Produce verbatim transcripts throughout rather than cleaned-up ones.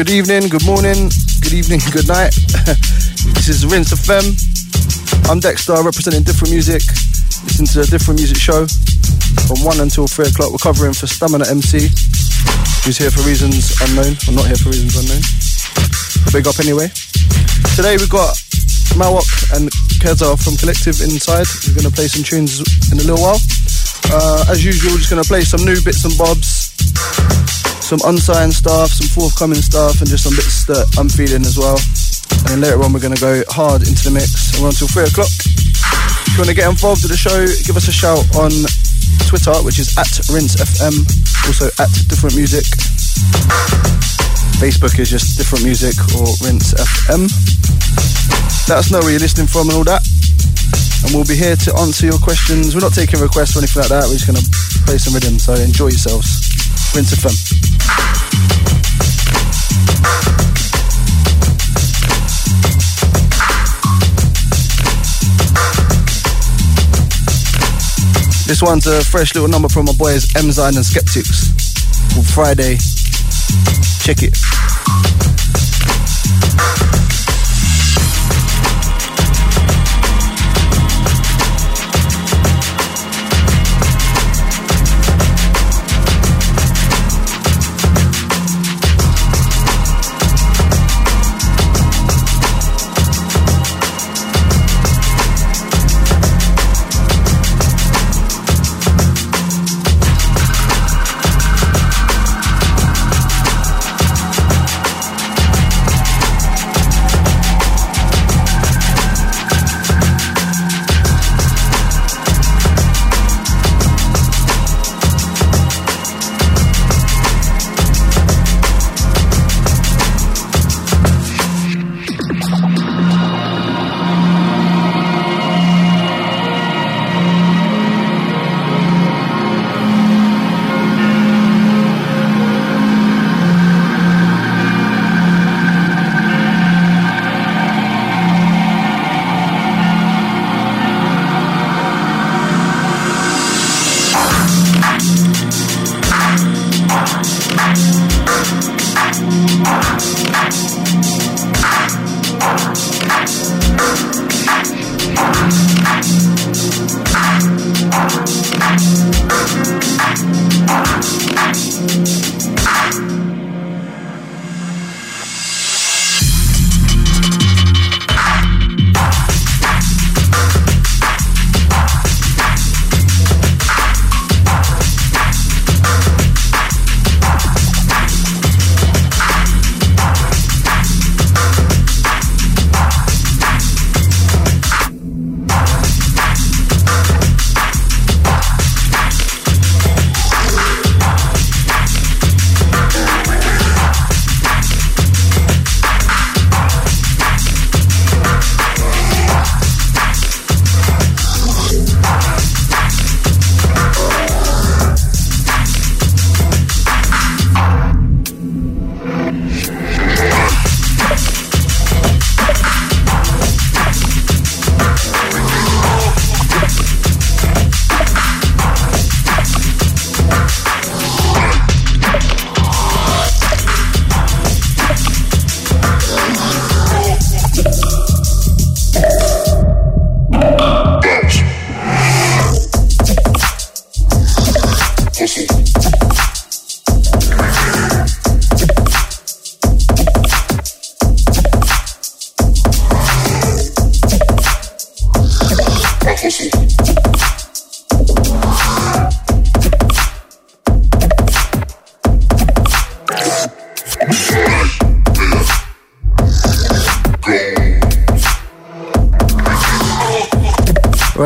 Good evening, good morning, good evening, good night. This is Rinse F M. I'm Dexter, representing Different Music. Listen to the Different Music show from one until three o'clock. We're covering for Stamina M C, who's here for reasons unknown. I'm not here for reasons unknown. Big up anyway. Today we've got Malwok and Keza from Kolectiv inside. We're going to play some tunes in a little while. Uh, as usual, we're just going to play some new bits and bobs, some unsigned stuff, some forthcoming stuff, and just some bits that I'm feeling as well. And then later on, we're going to go hard into the mix. We're on till three o'clock. If you want to get involved with the show, give us a shout on Twitter, which is at Rinse F M, also at Different Music. Facebook is just Different Music or Rinse F M. Let us know where you're listening from and all that. And we'll be here to answer your questions. We're not taking requests or anything like that. We're just going to play some rhythm, so enjoy yourselves. Rinse F M. This one's a fresh little number from my boys MZine and Skeptiks called Friday. Check it.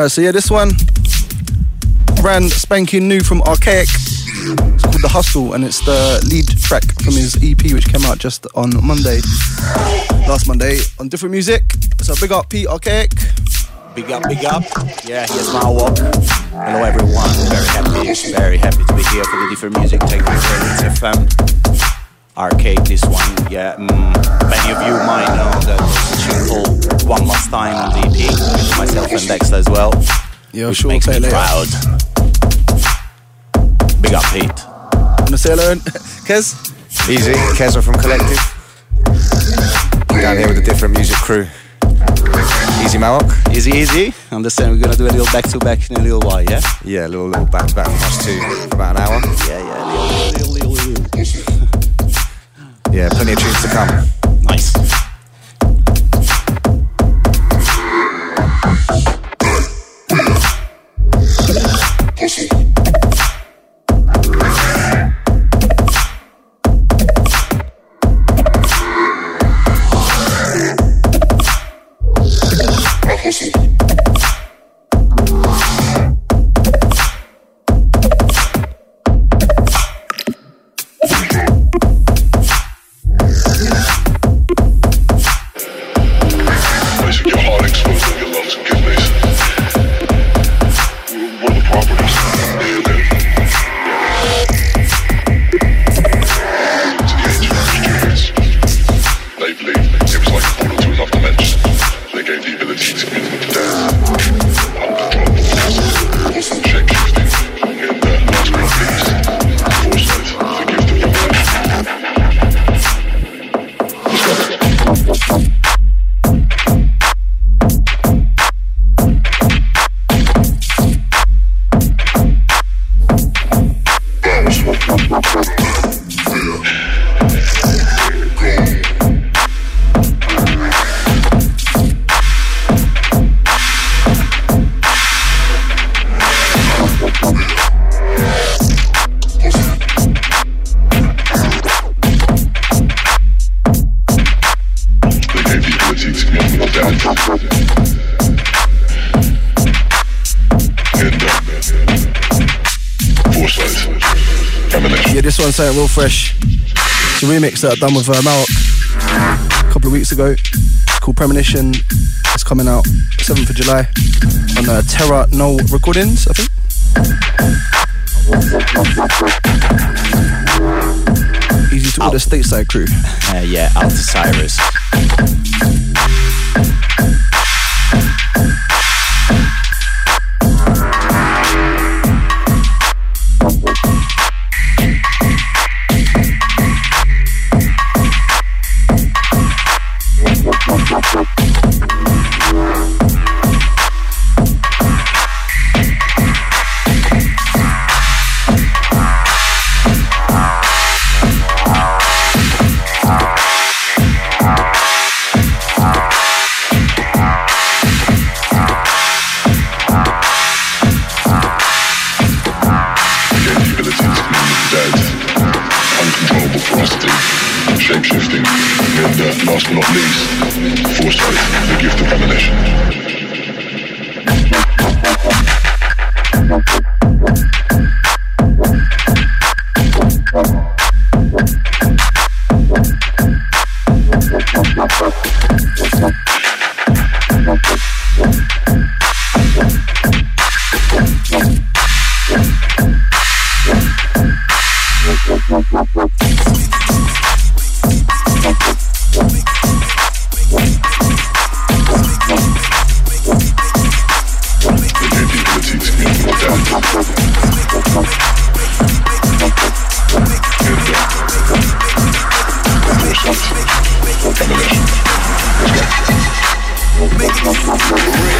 So yeah, this one, brand spanking new from Arkaik. It's called The Hustle, and it's the lead track from his E P, which came out just on Monday, last Monday, on Different Music. So big up Pete Arkaik. Big up, big up. Yeah, here's Malwok. Hello everyone. Very happy, very happy to be here for the Different Music. Thank you for F M. Arkaik, this one, yeah. Mm, many of you might know that tune called One Last Time on the E P, myself and Dexter as well. Yeah, which sure makes me proud. Big up Pete. Wanna say hello, Kez? Easy, Keza from Kolectiv. down here with the Different Music crew. Easy Malwok. Easy, easy. Understand we're gonna do a little back to back in a little while, yeah? Yeah, a little little back to back from us two for about an hour. Yeah, yeah, little little little little. Yeah, plenty of tunes to come. Nice. Say it real fresh. It's a remix that I've done with uh, Malwok a couple of weeks ago. It's called Premonition. It's coming out seventh of July on uh, Terra Null Recordings, I think. Easy to all the stateside crew. Uh, yeah, Alta Cyrus. We'll be right back.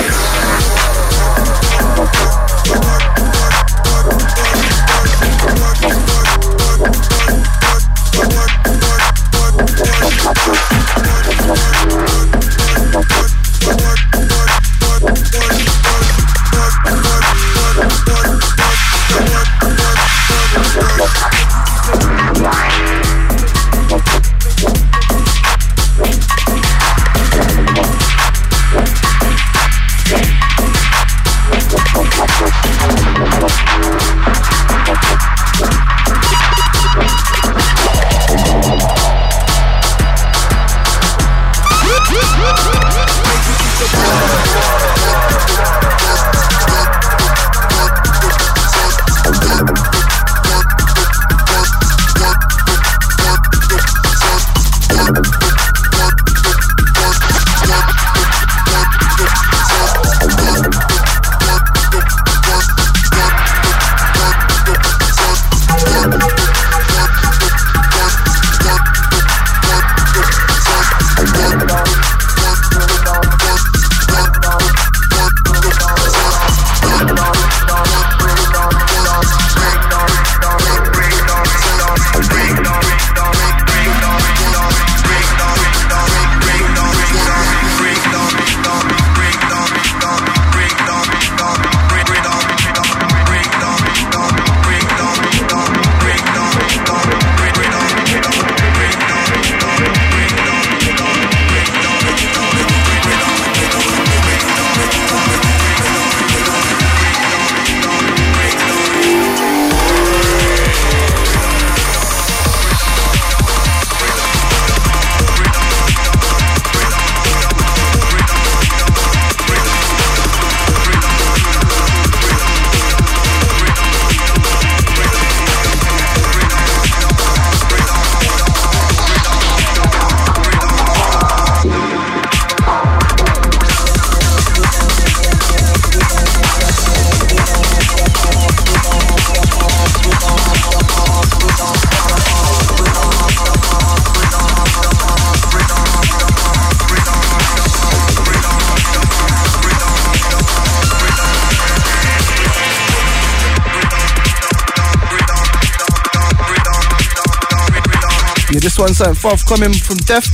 This one's something far coming from Deft,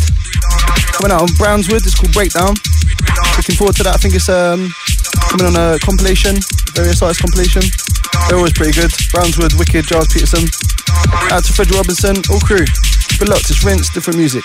coming out on Brownswood. It's called Breakdown. Looking forward to that. I think it's um, coming on a compilation, various artists compilation. They're always pretty good. Brownswood, wicked. Giles Peterson, out to Fred Robinson, all crew. Good luck. It's Rinse, Different Music.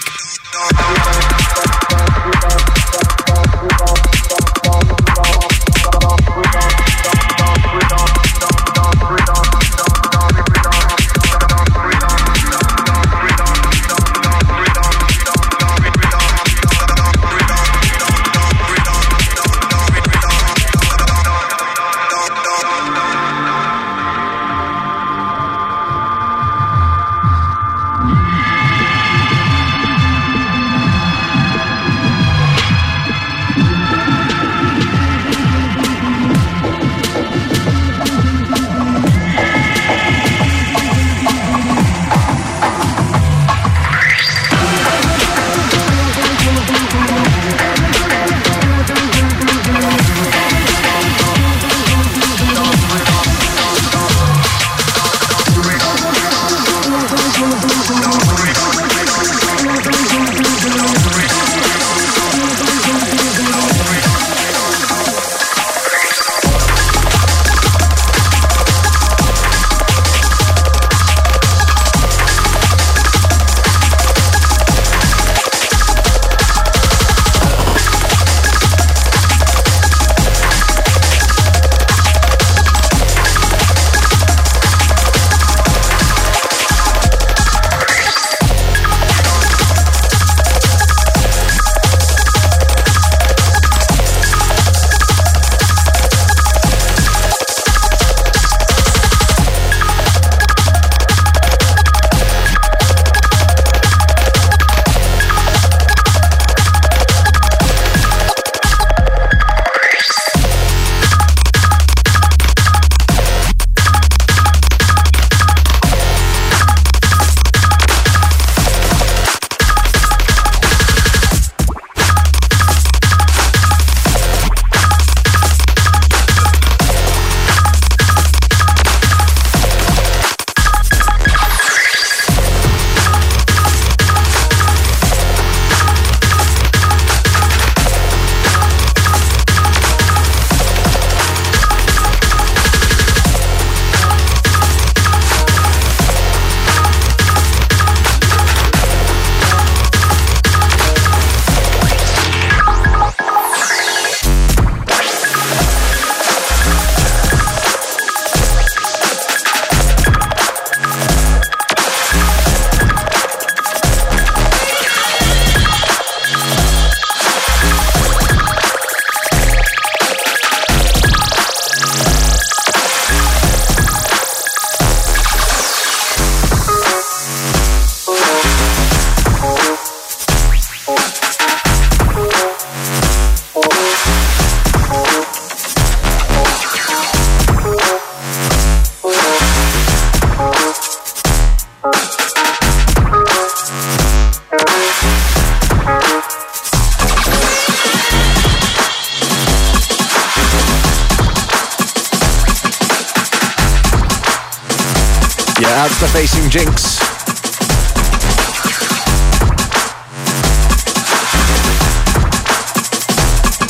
Facing Jinx.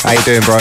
How you doing, bro?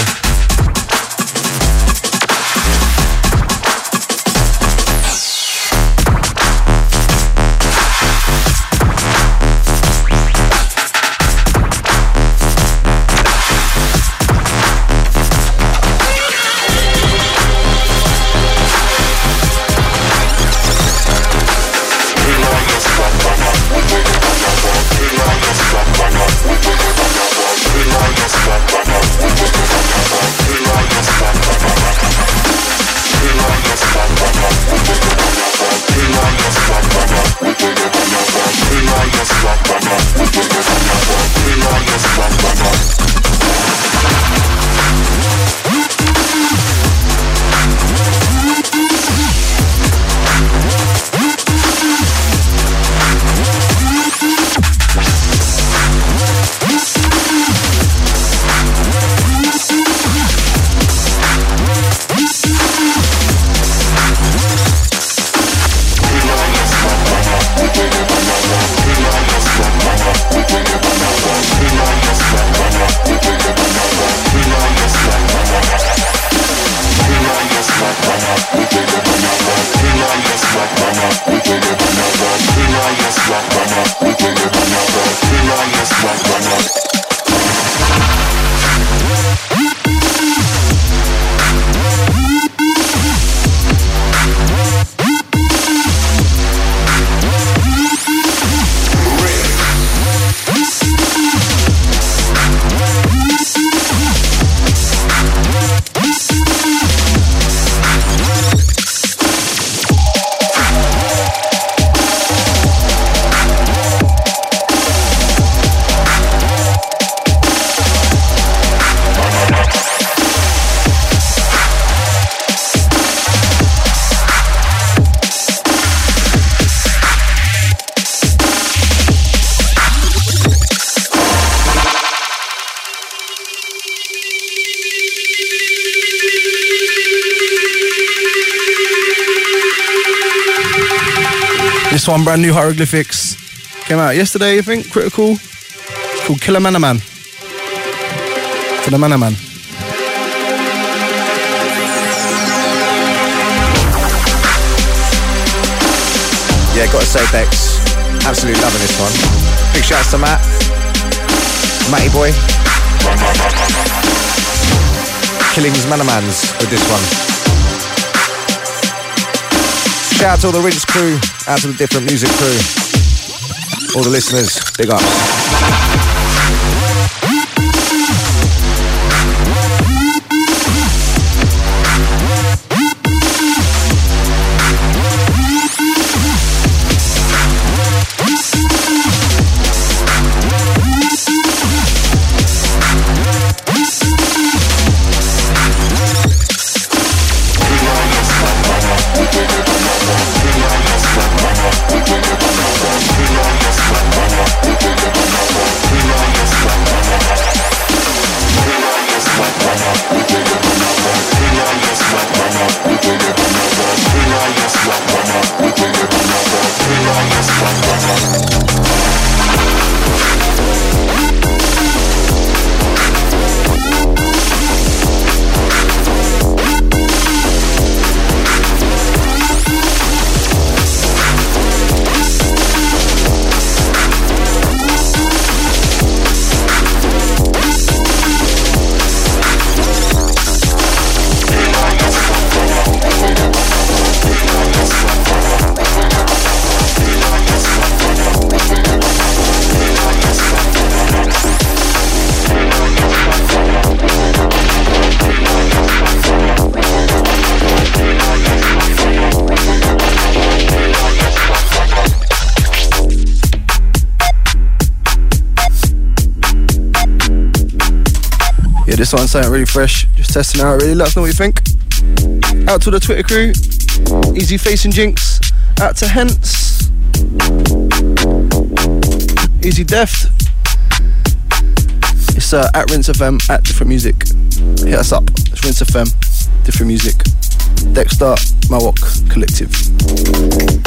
Peace. This one, brand new Hieroglyphics. Came out yesterday, I think. Critical. It's called Killer Mana Man. Killer Mana Man. Yeah, gotta say, Dex. Absolutely loving this one. Big shouts to Matt. Matty boy. Killings Manamans with this one. Shout out to all the Rinse crew, out to the Different Music crew. All the listeners, big up. This one's sounding really fresh. Just testing out really. Let us know what you think. Out to the Twitter crew. Easy Facing Jinx. Out to Hence. Easy Deft. It's uh, at Rinse F M, at Different Music. Hit us up. It's Rinse F M, Different Music. Dexter, Malwok, Kolectiv.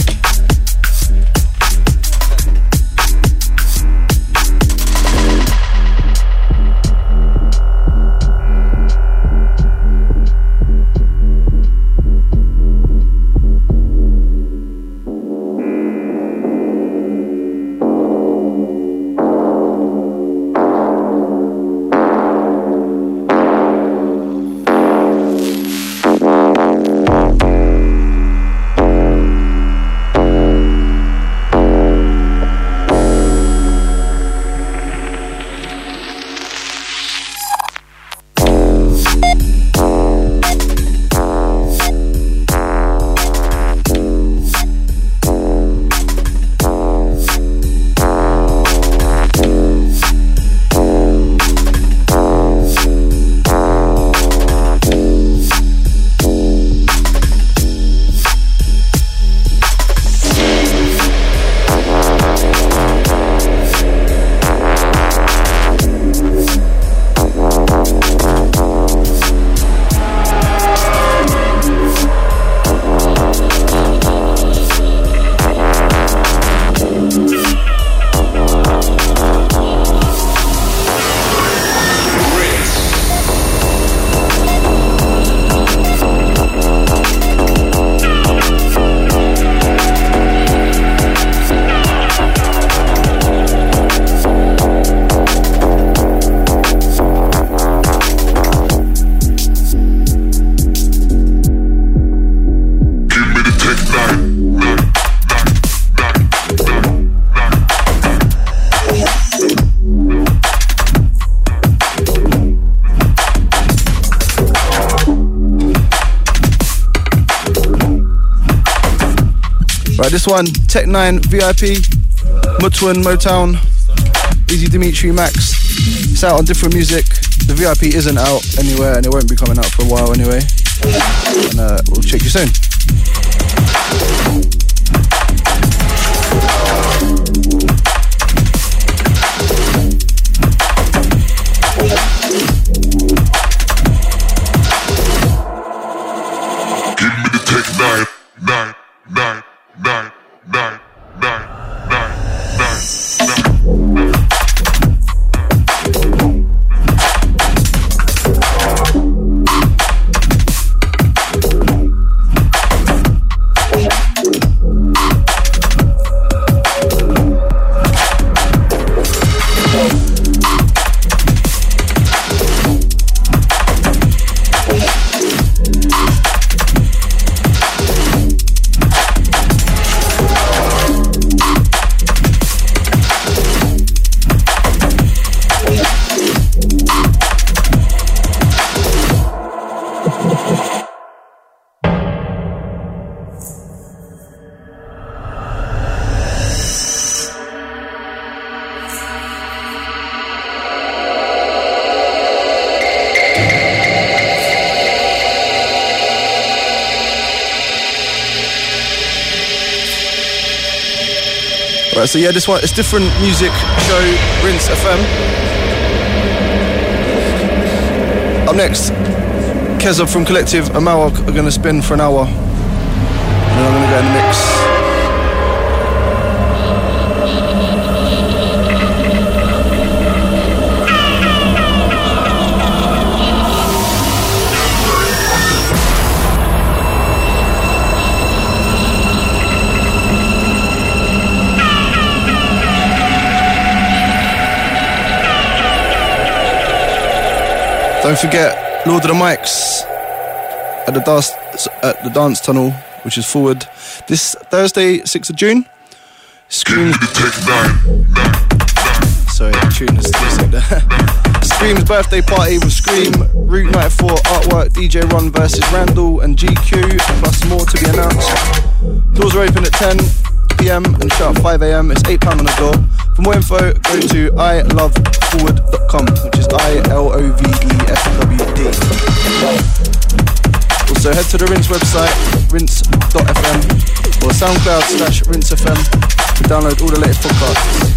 This one, Tech nine, V I P, Mutwin Motown, Easy Dimitri, Max. It's out on Different Music. The V I P isn't out anywhere and it won't be coming out for a while anyway. And uh, we'll check you soon. Give me the Tech nine. Nine. Nine. Right, so yeah, this one, it's Different Music Show, Rinse F M. Up next, Keza from Kolectiv and Malwok are going to spin for an hour. And then I'm going to go in the mix. Don't forget, Lord of the Mics at the, dance, at the Dance Tunnel, which is forward this Thursday, sixth of June. Scream. Sorry, the tune is like Scream's birthday party with Scream, Route ninety-four artwork, D J Ron versus Randall and G Q, plus more to be announced. Doors are open at ten p.m. and shut at five a.m. It's eight pounds on the door. For more info, go to i love forward dot com, which is I L O V E F W D. Also head to the Rinse website, rinse dot f m, or SoundCloud slash rinsefm to download all the latest podcasts.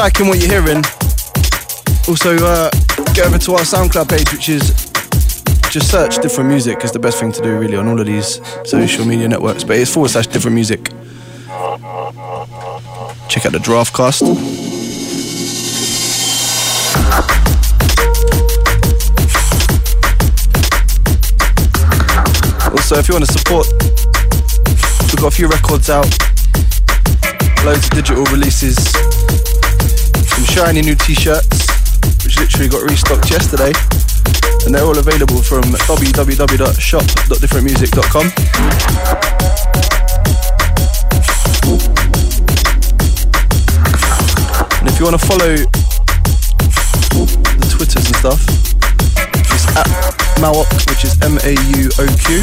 Liking what you're hearing, also uh, get over to our SoundCloud page, which is just search Different Music. Is the best thing to do really on all of these social media networks, but it's forward slash Different Music. Check out the draft cast. Also, if you want to support, we've got a few records out, loads of digital releases, shiny new t-shirts which literally got restocked yesterday, and they're all available from w w w dot shop dot different music dot com. And if you want to follow the Twitters and stuff, it's at Malwok, which is M A U O Q,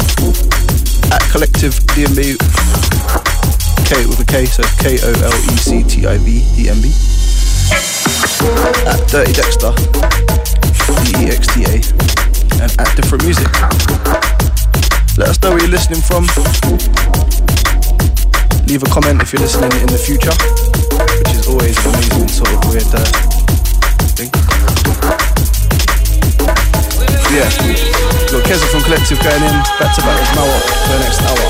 at Kolectiv D M B, K with a K, so K O L E C T I V D M B, at Dirty Dexter, D E X T A, and at Different Music. Let us know where you're listening from. Leave a comment if you're listening in the future, which is always an amazing sort of weird uh, thing. So yeah, we've got Keza from Kolectiv going in, back to back with Malwok for the next hour.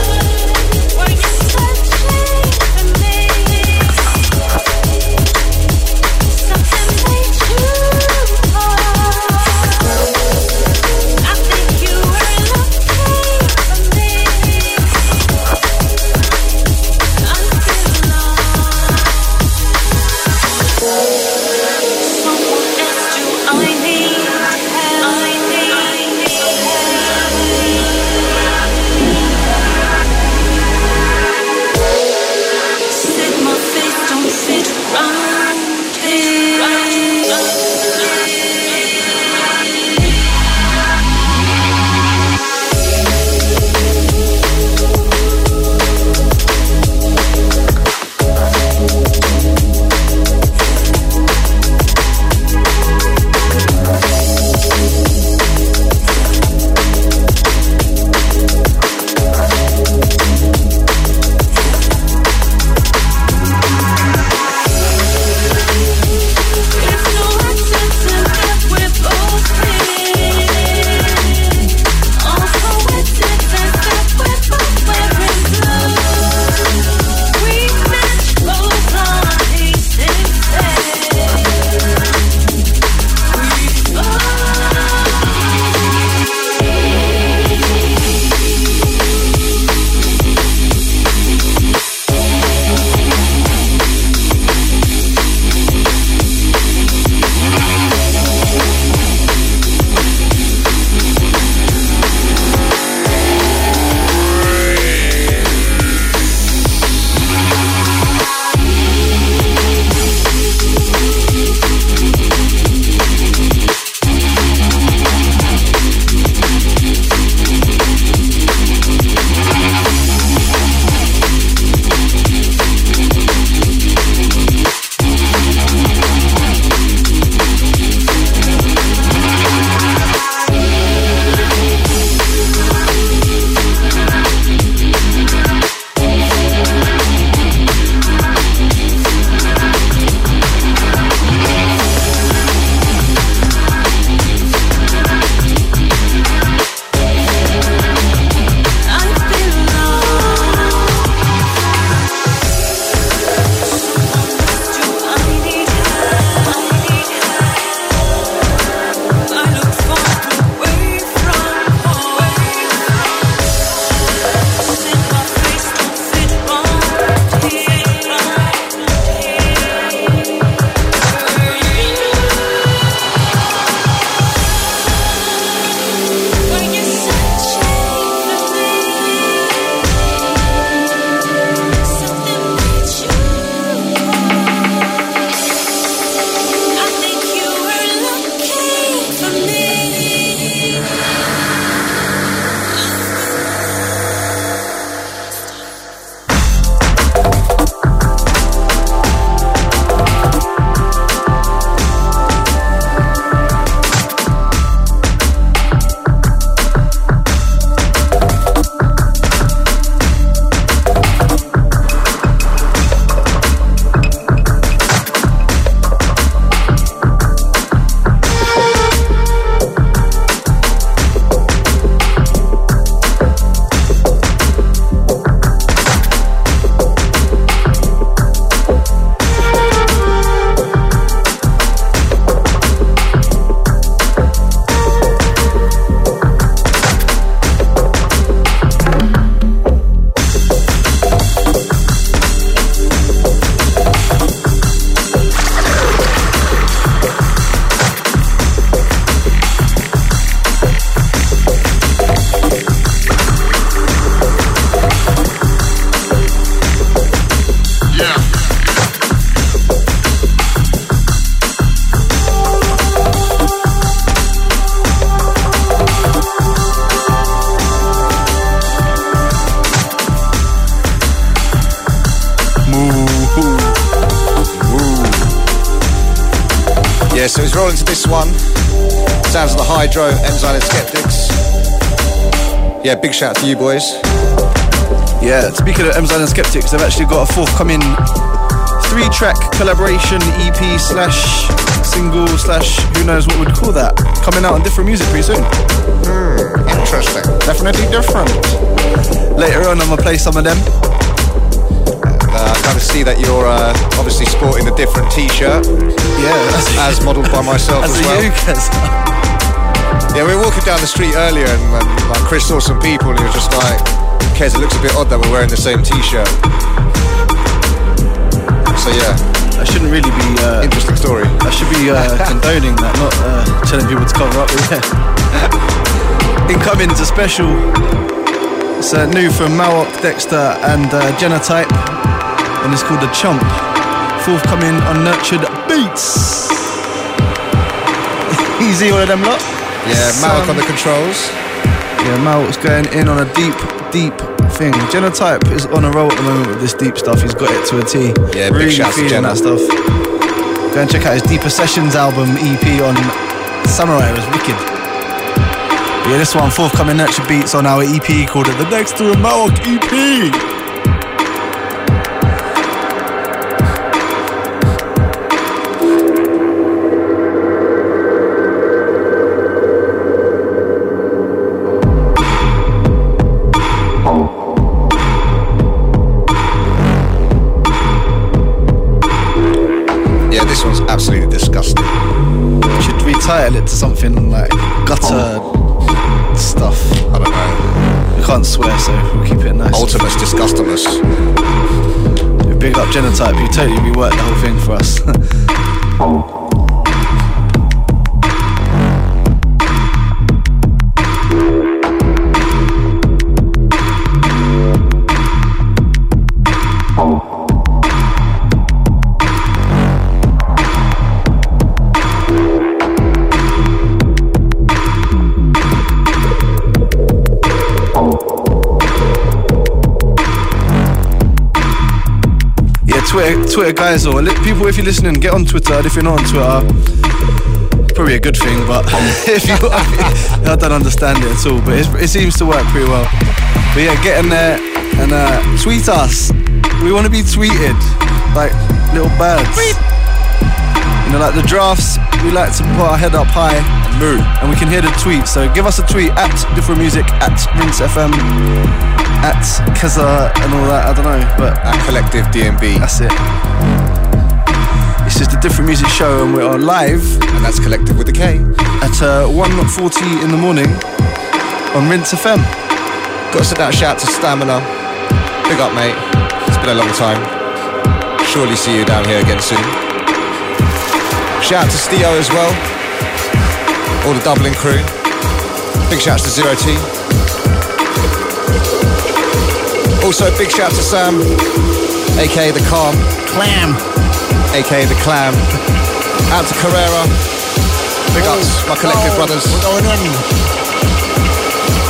Yeah, so he's rolling to this one. Sounds of the Hydro, MZine and Skeptiks. Yeah, big shout out to you boys. Yeah, speaking of MZine and Skeptiks, they've actually got a forthcoming three-track collaboration E P slash single slash who knows what we'd call that, coming out on Different Music pretty soon. Mm, interesting. Definitely different. Later on, I'm gonna play some of them. Uh, I kind of see that you're uh, obviously sporting the different T-shirt. Yeah, as modelled by myself as, as well. You, yeah, we were walking down the street earlier, and, and like Chris saw some people, and he was just like, "Keza, it looks a bit odd that we're wearing the same T-shirt." So yeah, that shouldn't really be uh, interesting story. I should be uh, condoning that, not uh, telling people to cover up. Yeah. Incoming's a special. It's uh, new from Malwok, Dexter, and uh, Genotype, and it's called The Chump. Forthcoming on Nurture Beats. Easy, all of them lot. Yeah, Malwok um, on the controls. Yeah, Malwok's going in on a deep, deep thing. Genotype is on a roll at the moment with this deep stuff. He's got it to a T. Yeah, really big shout to Gen. That stuff. Go and check out his Deeper Sessions album E P on Samurai. It was wicked. But yeah, this one forthcoming Nurture Beats on our E P called it the Dexter and Malwok E P. Title it to something like gutter oh. stuff. I don't know. We can't swear, so we'll keep it nice. Ultimus Disgustimus. Big up Genotype. You totally reworked the whole thing for us. oh. Twitter guys, or people, if you're listening, get on Twitter. And if you're not on Twitter, probably a good thing, but if you I don't understand it at all, but it's, it seems to work pretty well. But yeah, get in there and uh, tweet us. We want to be tweeted like little birds. You know, like the drafts, we like to put our head up high and moo, and we can hear the tweets. So give us a tweet at Different Music, at Rinse F M, at Keza and all that, I don't know, but at Kolectiv D M B. That's it. It's just a Different Music show, and we are live, and that's Kolectiv with a K, at uh, one forty in the morning on Rinse F M. Got to send out a shout to Stamina. Big up, mate. It's been a long time. Surely see you down here again soon. Shout out to Steo as well. All the Dublin crew. Big shouts to Zero T. Also, big shout to Sam, aka the Calm. Clam. Aka the Clam. Out to Carrera. Big oh, ups, my Kolectiv oh, brothers. We're going in.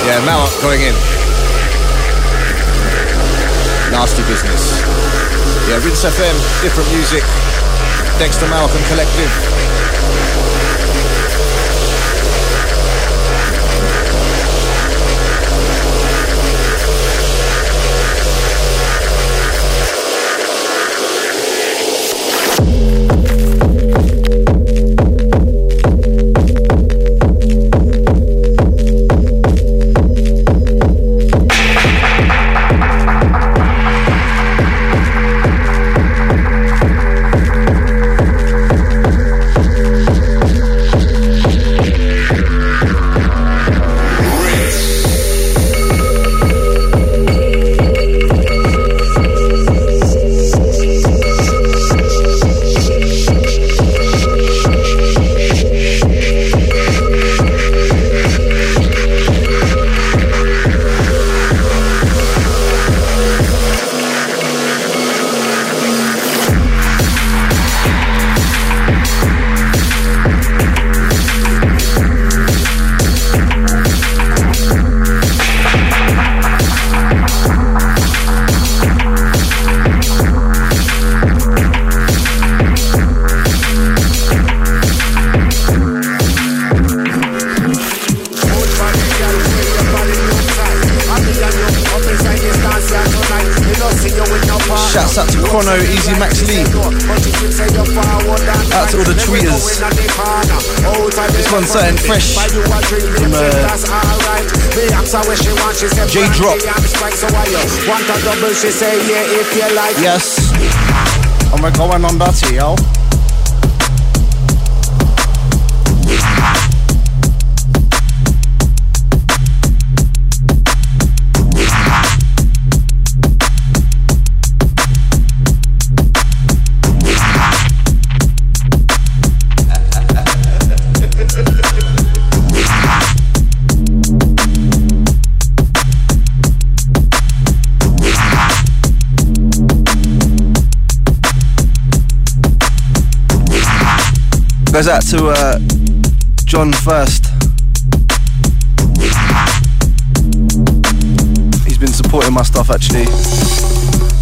Yeah, now going in. Nasty business. Yeah, Rinse F M, Different Music. Dexter, Malwok and Kolectiv. Shouts out to Chrono, Easy Max Lee. Out to all the tweeters. This one's certain fresh from uh, J Drop. Yes. And we're going on that, yo. Goes out to uh, John First. He's been supporting my stuff actually.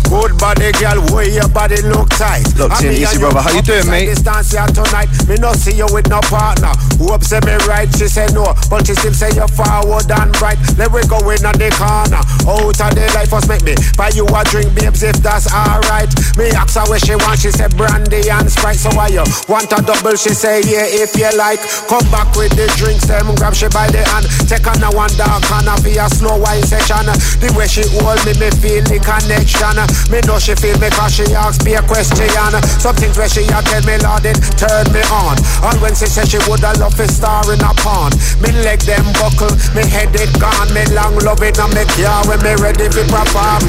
Good body, girl, where your body look tight. Locked in, easy brother. How you doing, mate? Dance here tonight. Me not see you with no partner. Who upset me right? She said no, but she still say you're forward and right. Let we go in on the corner. Out of the life us make me. Buy you a drink, babes, if that's alright. Me ask her what she want. She said brandy and Sprite. So why you want a double? She say yeah, if you like. Come back with the drinks. Them grab she by the hand. Take on a one dark corner for a slow wine session. The way she hold me, me feel the connection. Me know she feel me cause she asks me a question. Some things where she a tell me Lord it turn me on. And when she said she would a love is star in a pond. Me leg them buckle, me head it gone. Me long love it and me care when me ready for perform.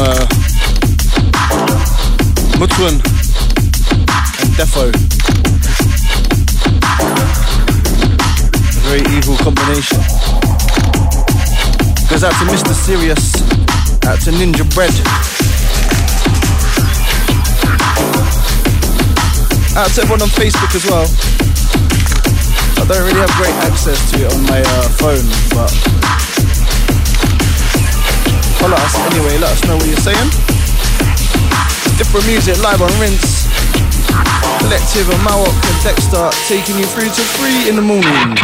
uh, Mutwin and Defo. A very evil combination. Goes out to Mister Serious, out to Ninja Bread, out to everyone on Facebook as well. I don't really have great access to it on my uh, phone, but follow us anyway, let us know what you're saying. Different Music live on Rinse. Kolectiv and Malwok and Dexter taking you through to three in the morning.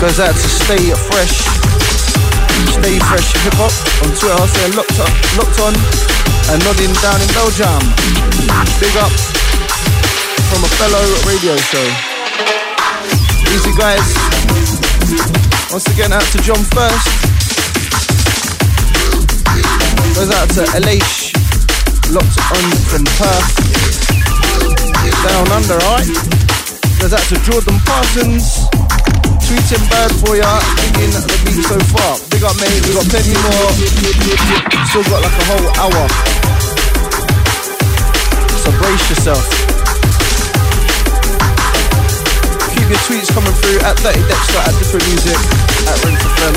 Goes out to Stay Fresh, Stay Fresh Hip Hop on Twitter. They're locked up, locked on, and nodding down in Belgium. Big up from a fellow radio show. Easy guys. Once again, out to John First. Goes out to Elish, locked on from Perth. Down under, alright. Goes out to Jordan Parsons. Tweeting bad for ya, digging the beat so far. Big up mate, we got plenty more. Still got like a whole hour. So brace yourself. Keep your tweets coming through at Dirty Dexter, at Different Music, at Rinse F M.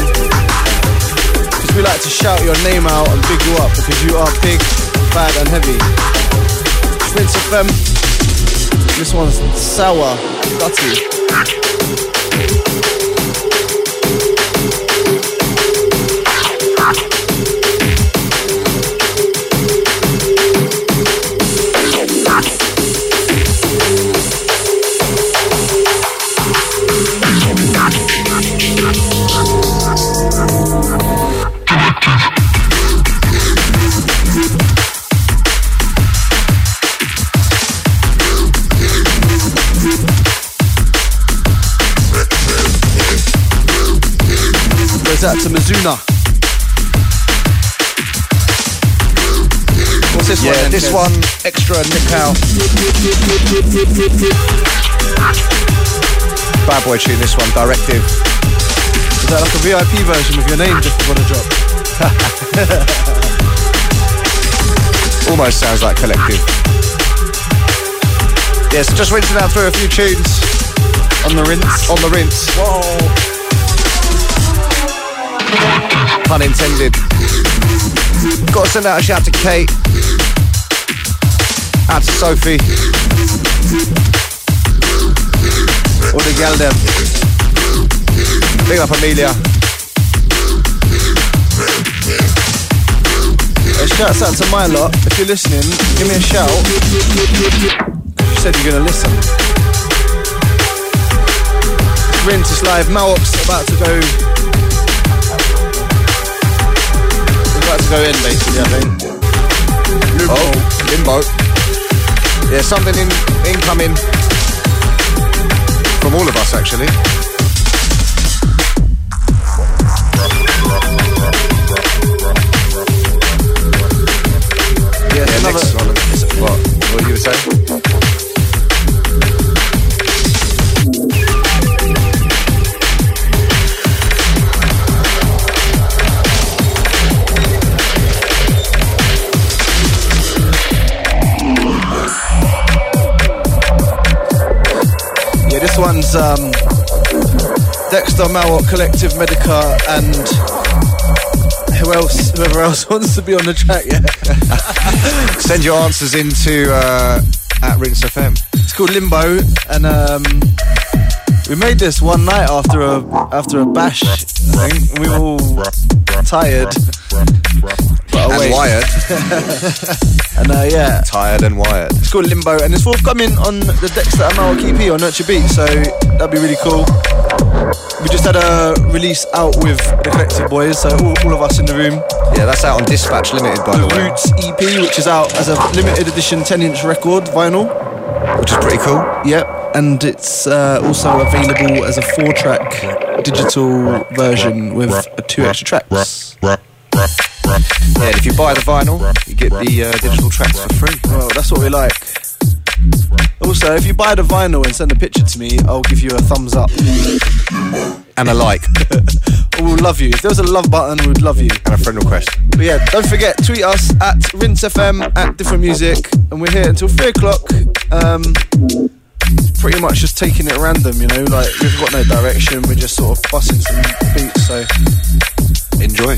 Because we like to shout your name out and big you up because you are big, bad and heavy. Rinse F M. This one's sour and gutty. Out to Mizuna. What's this yeah, one? Yeah, this Kez? One extra nip out. Bad boy tune. This one, Directive. Is that like a V I P version of your name? Just want to drop. Almost sounds like Kolectiv. Yes, yeah, so just rinsing out through a few tunes on the rinse. On the rinse. Whoa. Pun intended. Got to send out a shout to Kate, out to Sophie, all the gal them. Big up Amelia. A shout out to my lot. If you're listening, give me a shout. You said you're gonna listen. Rinse is live. Malwok's about to go. To go in basically, I think. Limbo. Oh, Limbo. Yeah, something in, incoming from all of us actually. Yeah, yeah another... next one. What? What were you saying? This one's um, Dexter, Malwok, Kolectiv, Medica, and who else? Whoever else wants to be on the track, yeah. Send your answers into uh, at Rinse F M. It's called Limbo, and um, we made this one night after a after a bash thing, and we were all tired but and wired, and uh, yeah, tired and wired. It's called Limbo, and it's forthcoming on the Dexter and Malwok E P on Nurture Beats, so that'd be really cool. We just had a release out with the Kolectiv boys, so all, all of us in the room. Yeah, that's out on Dispatch Limited, by the, the way. Roots E P, which is out as a limited edition ten-inch record, vinyl. Which is pretty cool. Yep, and it's uh, also available as a four-track digital version with two extra tracks. Yeah, if you buy the vinyl, you get the uh, digital tracks for free. Well, that's what we like. Also, if you buy the vinyl and send a picture to me, I'll give you a thumbs up. And a like. We'll love you. If there was a love button, we'd love you. And a friend request. But yeah, don't forget, tweet us at Rinse F M, at Different Music, and we're here until three o'clock. Um, pretty much just taking it random, you know, like we've got no direction, we're just sort of busting some beats, so enjoy.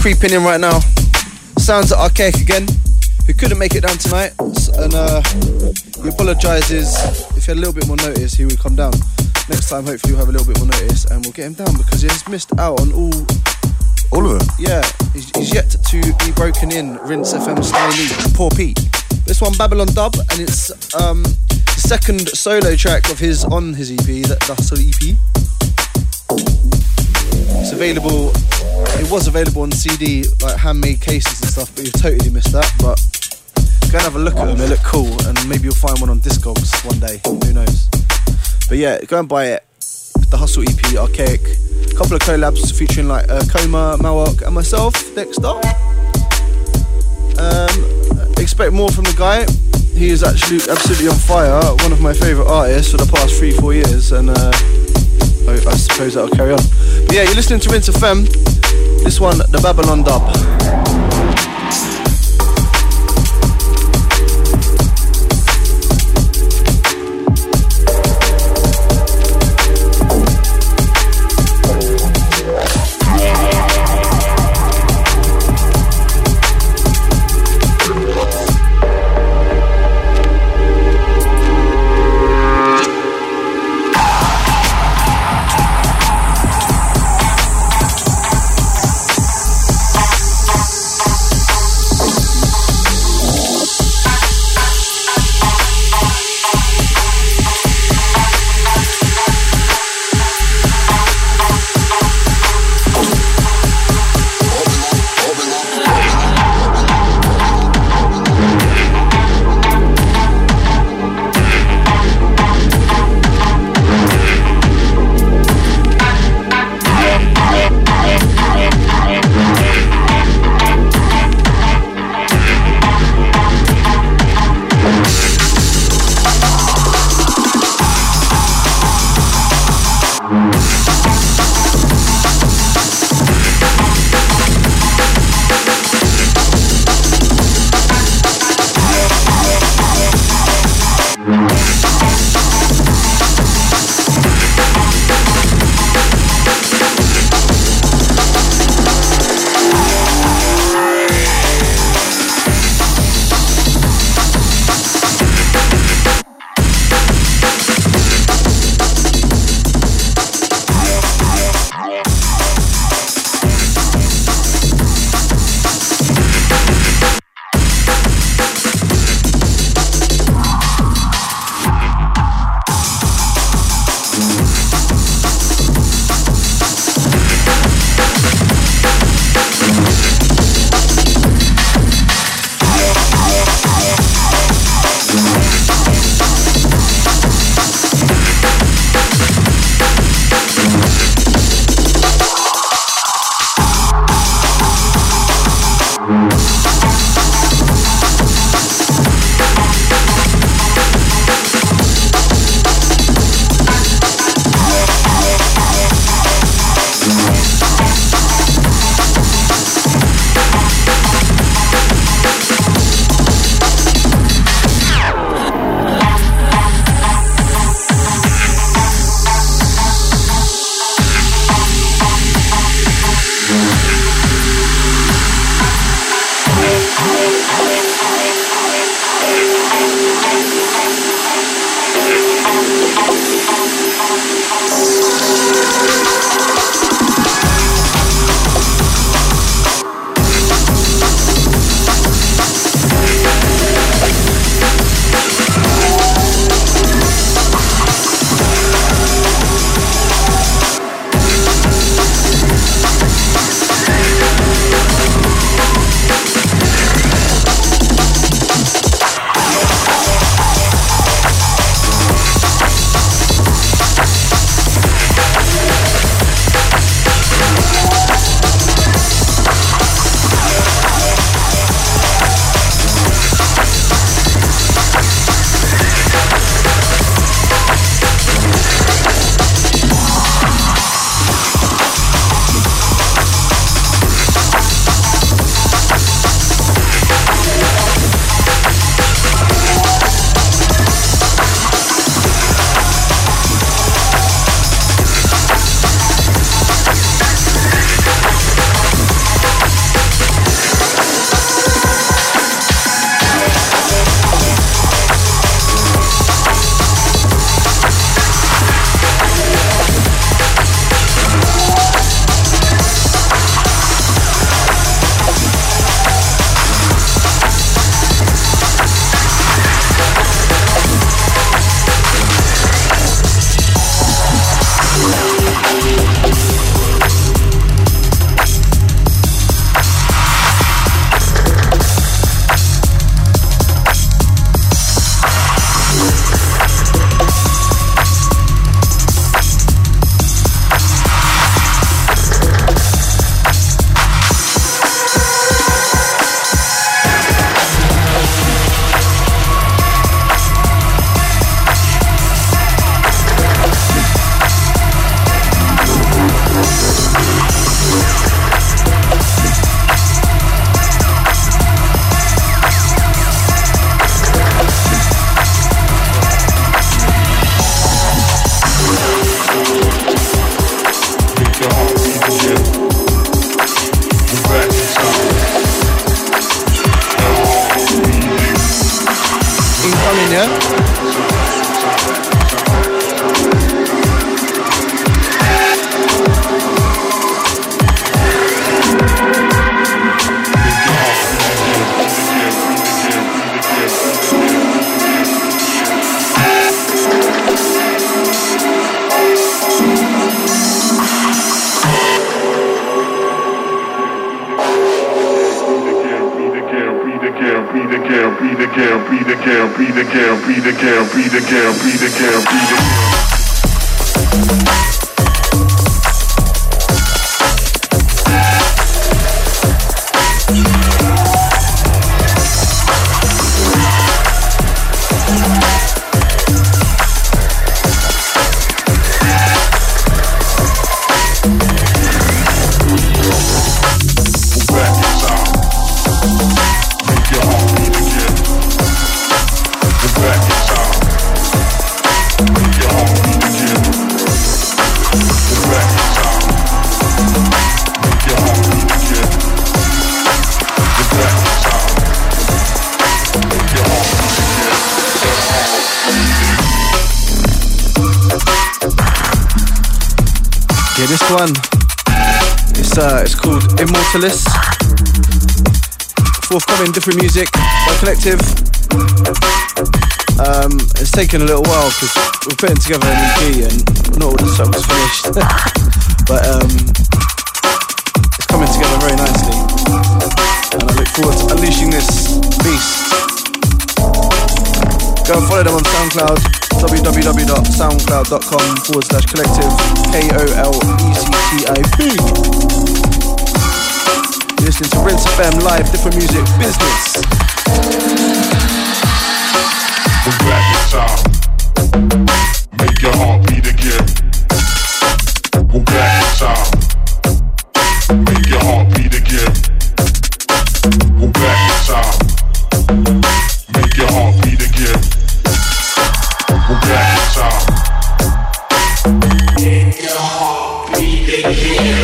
Creeping in right now. Sounds at Arkaik again, who couldn't make it down tonight, and uh, he apologises. If he had a little bit more notice, he would come down. Next time, hopefully, we'll have a little bit more notice, and we'll get him down because he's missed out on all, all of them. Yeah, he's, he's yet to be broken in. Rinse F M style league. Poor Pete. This one, Babylon Dub, and it's um, the second solo track of his on his E P. That, that's the E P. It's available. It was available on C D, like handmade cases and stuff, but you've totally missed that. But go and have a look at them, they look cool, and maybe you'll find one on Discogs one day, who knows. But yeah, go and buy it. The Hustle E P, Arkaik, a couple of collabs featuring like uh, Koma, Malwok and myself, Dexter. Um, expect more from the guy. He is actually absolutely on fire, one of my favourite artists for the past three, four years, and uh, I, I suppose that'll carry on. But yeah, you're listening to Rinse F M. This one, the Babylon Dub. coming, yeah? Breathe again, breathe again, breathe again, breathe again, breathe again, breathe again, breathe again. This one, it's uh, it's called Immortalis. Forthcoming Different Music by Kolectiv. Um, it's taken a little while because we're putting together an E P and not all the stuff was finished, but um, it's coming together very nicely. And I look forward to unleashing this beast. Go and follow them on SoundCloud. www.soundcloud.com forward slash Kolectiv K O L E C T I V. You're listening to Rinse F M live, Different Music business. The black sound, make your heart beat again. The black sound, make your heart beat again. The black sound, make your heart beat again. We'll back it up. Make your heart beat again.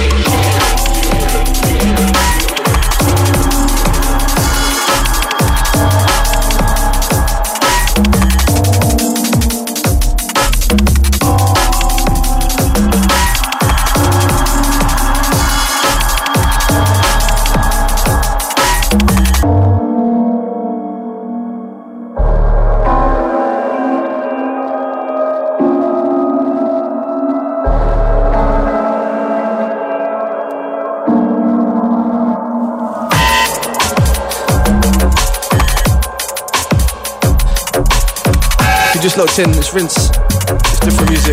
Just locked in, it's Rinse, it's Different Music,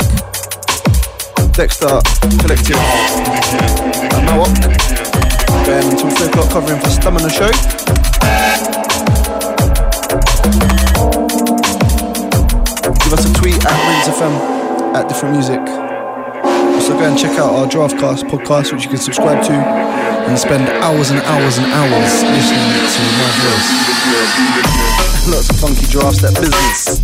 Dexter, Kolectiv, and Malwok. Going until three o'clock, covering for Stamina Show. Give us a tweet at Rinse F M, at Different Music. Also go and check out our Draftcast podcast, which you can subscribe to and spend hours and hours and hours listening to my voice. Lots of funky drafts, that business.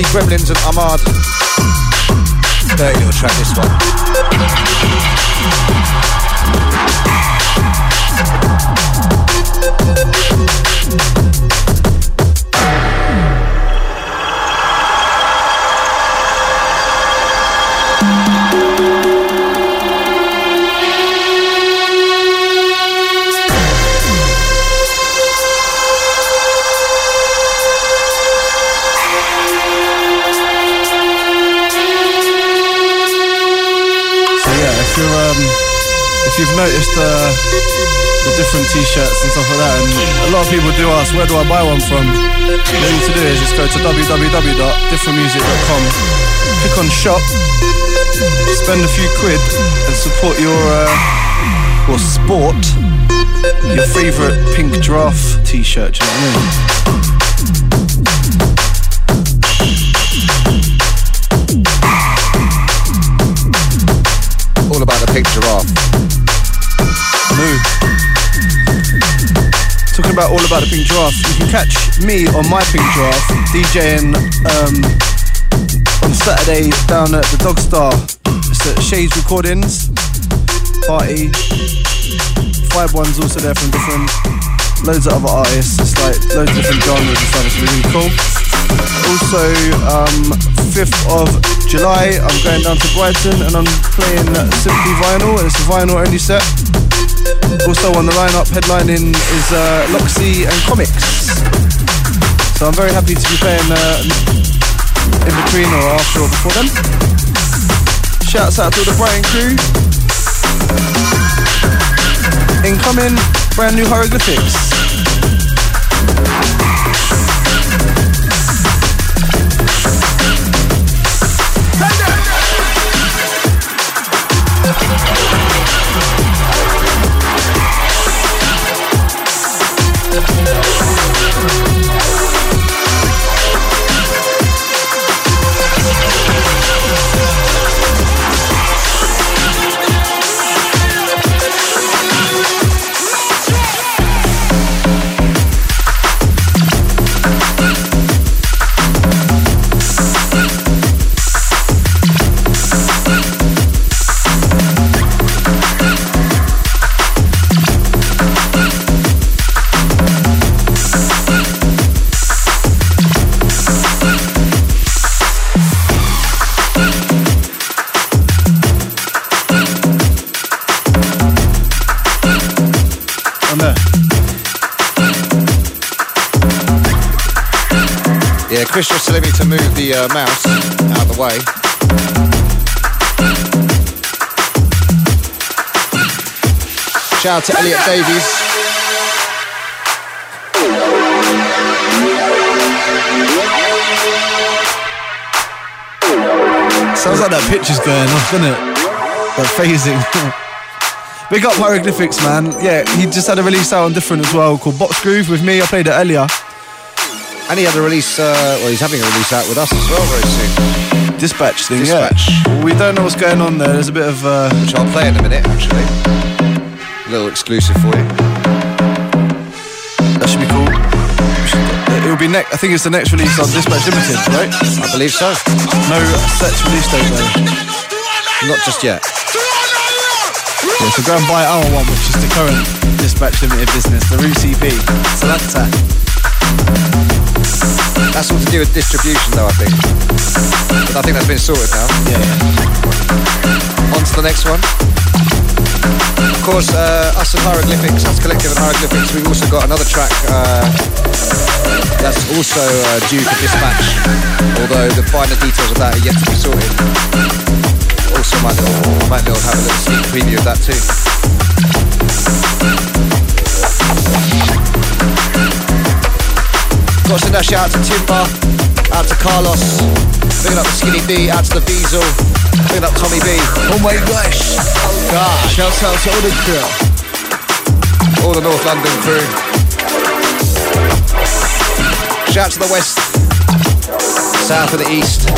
T C, Gremlins and Ahmad. Dirty little track, this one. You've noticed uh, the different t-shirts and stuff like that, and a lot of people do ask, where do I buy one from? All you need to do is just go to w w w dot different music dot com, click on shop, spend a few quid and support your uh, or sport your favourite pink giraffe t-shirt, do you know what I mean? All about the pink giraffe. Talking about all about the pink giraffe, you can catch me on my pink giraffe DJing um, on Saturday down at the Dog Star. It's at Shades Recordings party. Five One's also there from different, loads of other artists. It's like loads of different genres and stuff. It's really cool. Also, um, fifth of July, I'm going down to Brighton and I'm playing Simply Vinyl. It's a vinyl only set. Also on the lineup headlining is uh, Loxy and Comics. So I'm very happy to be playing uh, in between or after or before them. Shouts out to all the Brighton crew. Incoming, brand new Hieroglyphics. Chris was telling me to move the uh, mouse out of the way. Shout out to Elliot Davies. Sounds like that picture's going off, doesn't it? That phasing. Big up Hieroglyphics, man. Yeah, he just had a release out on Different as well called Box Groove with me. I played it earlier. And he had a release, uh, well, he's having a release out with us as well very soon. Dispatch thing, Dispatch. Yeah. We don't know what's going on there. There's a bit of... Uh... Which I'll play in a minute, actually. A little exclusive for you. That should be cool. It'll be next... I think it's the next release on Dispatch Limited, right? I believe so. No sets release date, though. Not just yet. Yeah, so go and buy our one, which is the current Dispatch Limited business, the R U C P. So that's that. That's all to do with distribution, though, I think. But I think that's been sorted now. Yeah, yeah. On to the next one. Of course, uh, us and Hieroglyphics, us Kolectiv and Hieroglyphics, we've also got another track uh, that's also uh, due for Dispatch, although the finer details of that are yet to be sorted. Also, might little, might little have a little sneak preview of that too. Got to send a shout out to Timber, out to Carlos, bringing up the Skinny D, out to the Diesel, bringing up Tommy B. Oh my gosh! Oh gosh! Shout out to all the crew, all the North London crew. Shout out to the West, South, and the East.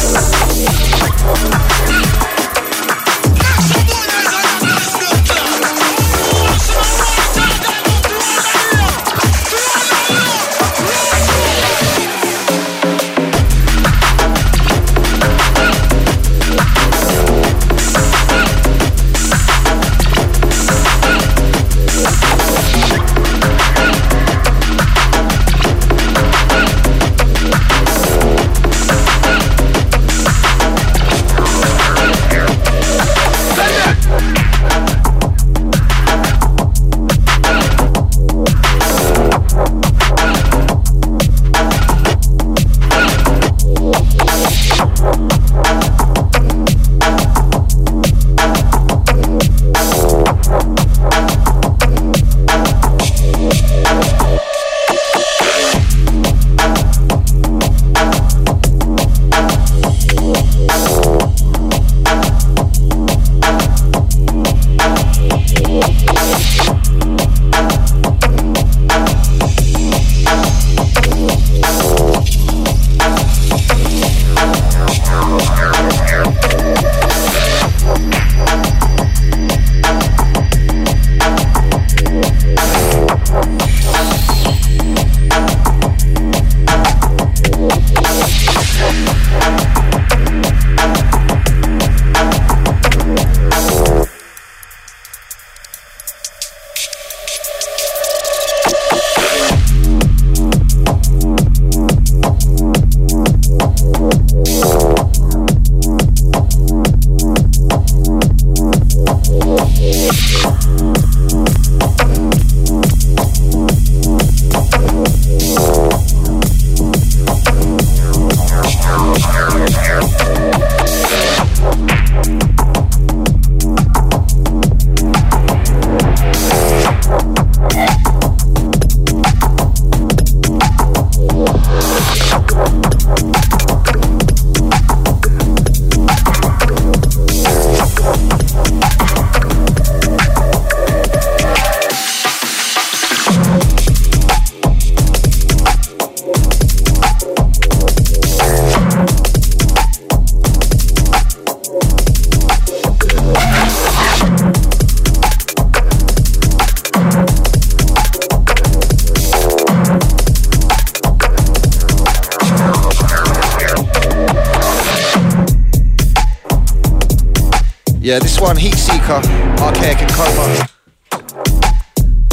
Yeah, this one, Heat Seeker, Arkaik and Coma.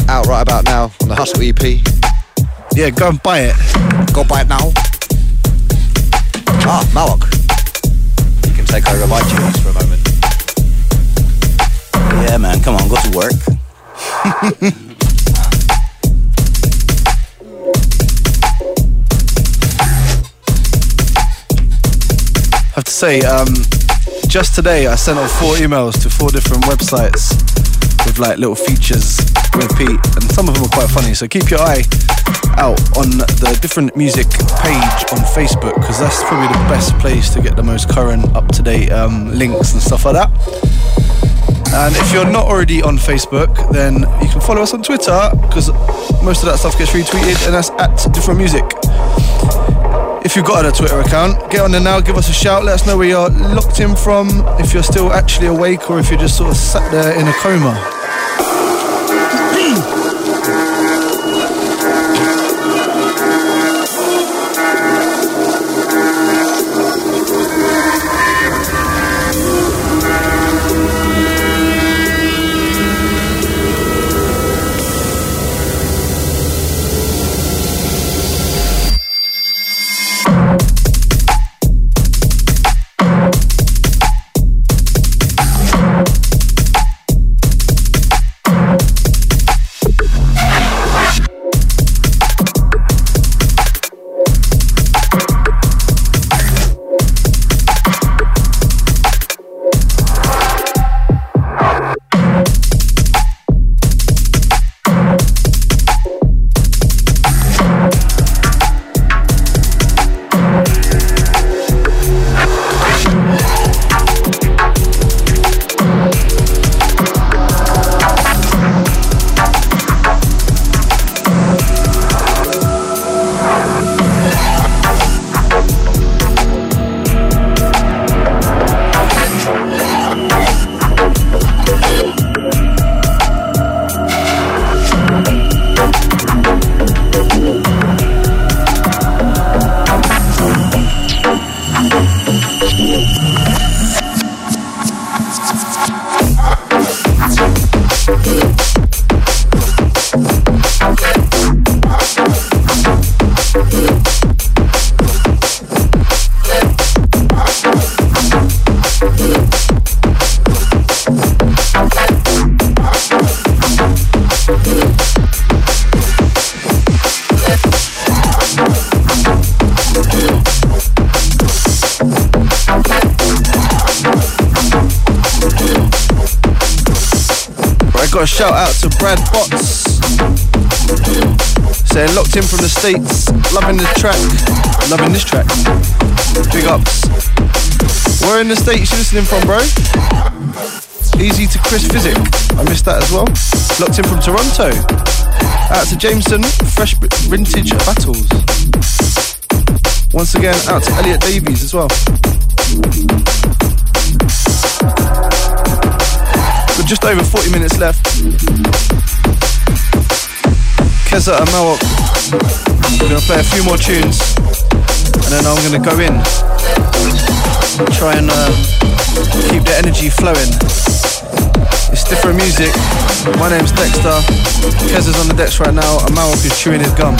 Out right about now on the Hustle E P. Yeah, go and buy it. Go buy it now. Ah, Malwok. You can take over my tunes for a moment. Yeah, man, come on, go to work. I have to say, um, just today I sent out four emails to four different websites with like little features with Pete, and some of them are quite funny, so keep your eye out on the Different Music page on Facebook, because that's probably the best place to get the most current, up-to-date um, links and stuff like that. And if you're not already on Facebook, then you can follow us on Twitter, because most of that stuff gets retweeted, and that's at Different Music. If you've got a Twitter account, get on there now, give us a shout, let us know where you're locked in from, if you're still actually awake or if you're just sort of sat there in a coma. Shout out to Brad Botts, saying locked in from the States, loving the track, loving this track, big ups. Where in the States you listening from, bro? Easy to Chris Physic, I missed that as well. Locked in from Toronto. Out to Jameson, Fresh Vintage Battles. Once again, out to Elliot Davies as well. We're just over forty minutes left. Keza and Malwok. We're going to play a few more tunes and then I'm going to go in and try and uh, keep the energy flowing. It's Different Music. My name's Dexter. Keza's on the decks right now and Malwok is chewing his gum.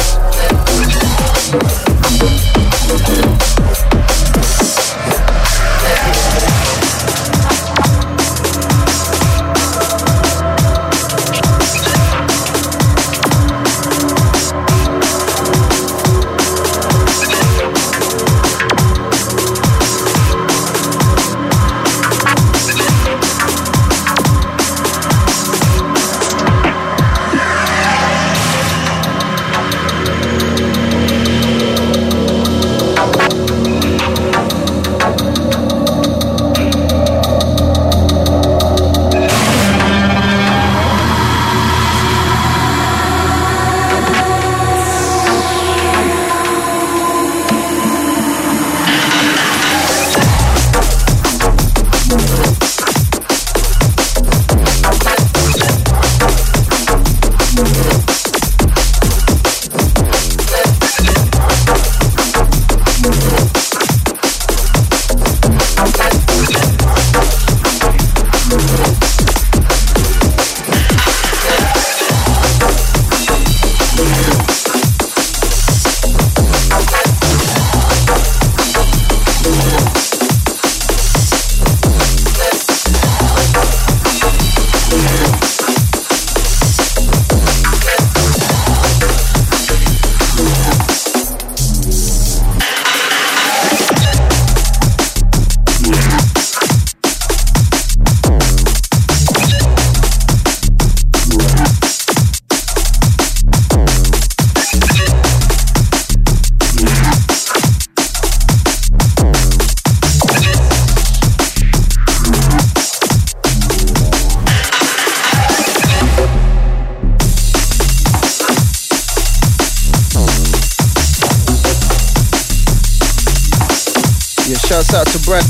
shouts out to Brad.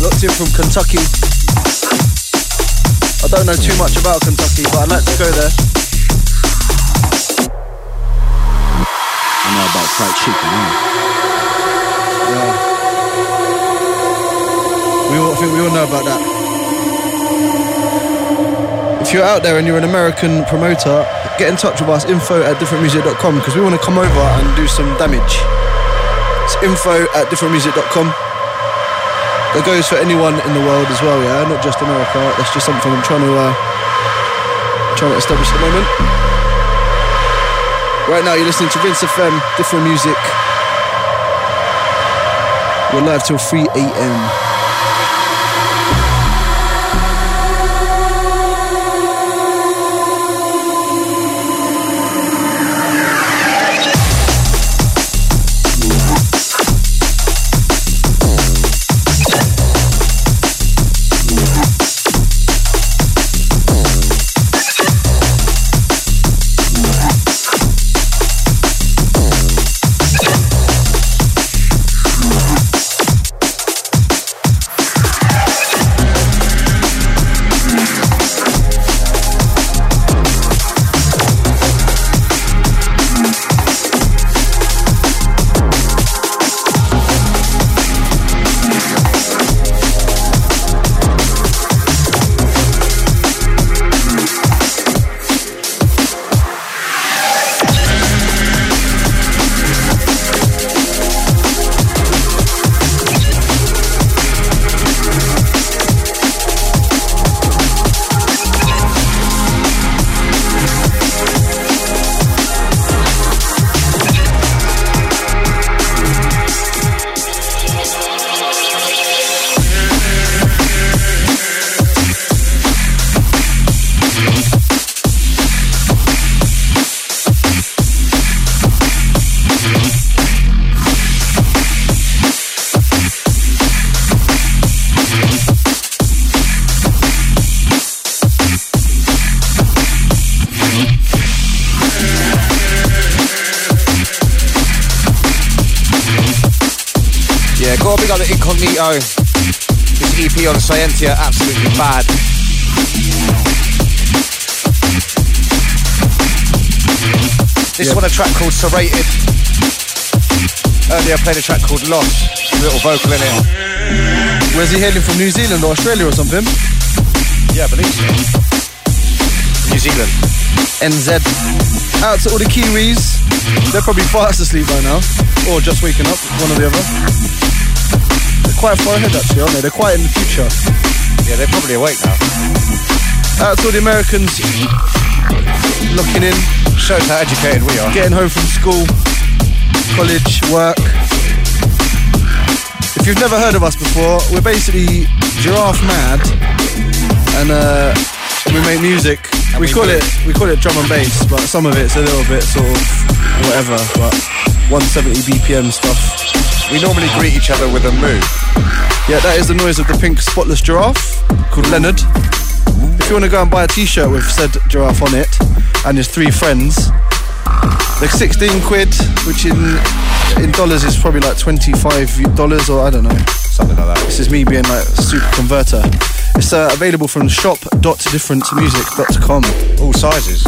Locked in from Kentucky. I don't know too much about Kentucky, but I'd like to go there. I know about fried chicken, don't I? Yeah. We all, I think we all know about that. If you're out there and you're an American promoter, get in touch with us, info at different music dot com, because we want to come over and do some damage. It's info at different music dot com. That goes for anyone in the world as well, yeah, not just America. That's just something I'm trying to uh, trying to establish at the moment. Right now you're listening to Rinse F M, Different Music. We're live till three a.m. This E P on Scientia, absolutely mad. This yep. one, a track called Serrated. Earlier I played a track called Lost. A little vocal in it. Where's he hailing from? New Zealand or Australia or something? Yeah, I believe so. New Zealand. N Z. Out to all the Kiwis. They're probably fast asleep by now. Or just waking up, one or the other. Quite far ahead actually, aren't they? They're quite in the future. Yeah, they're probably awake now. Out to all the Americans looking in. Shows how educated we are. Getting home from school, college, work. If you've never heard of us before, we're basically Giraffe Mad, and uh, we make music. And we, we call do. it we call it drum and bass, but some of it's a little bit sort of whatever, but one seventy B P M stuff. We normally greet each other with a moo. Yeah, that is the noise of the pink spotless giraffe called Leonard. If you want to go and buy a t-shirt with said giraffe on it and his three friends, they're sixteen quid, which in in dollars is probably like twenty-five dollars or I don't know. Something like that. This is me being like a super converter. It's uh, available from shop dot different music dot com. All sizes.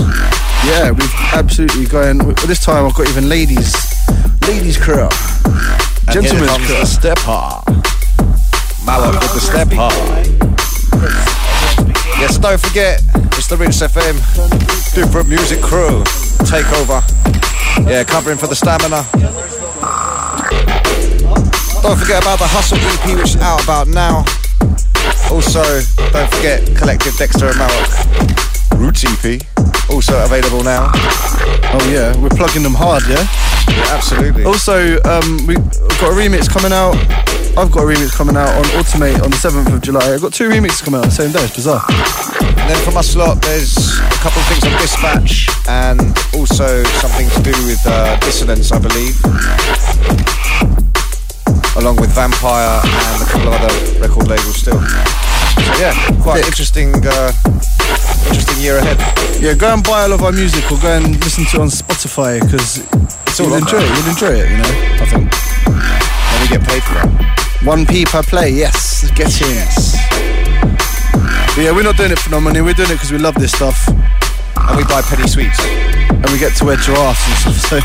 Yeah, we've absolutely going. This time I've got even ladies. Ladies crew. And gentlemen, here comes the stepper. Malwok with the stepper. Yes, don't forget, it's the Rinse F M. Different Music Crew. Takeover. Yeah, covering for the stamina. Don't forget about the Hustle E P, which is out about now. Also, don't forget Kolectiv, Dexter and Malwok. Roots E P, also available now. Oh yeah, we're plugging them hard, yeah? Yeah, absolutely. Also, um, we've got a remix coming out. I've got a remix coming out on Automate on the seventh of July. I've got two remixes coming out on the same day. It's bizarre. And then from us lot, there's a couple of things on Dispatch and also something to do with uh, Dissonance, I believe, along with Vampire and a couple of other record labels still. So yeah, quite interesting, uh, interesting year ahead. Yeah, go and buy all of our music or go and listen to it on Spotify because you'll enjoy it, you'll enjoy it, you know, I think. And we get paid for that. one p per play, yes. Get in. Yes. But yeah, we're not doing it for no money. We're doing it because we love this stuff. And we buy penny sweets. And we get to wear giraffes and stuff. So,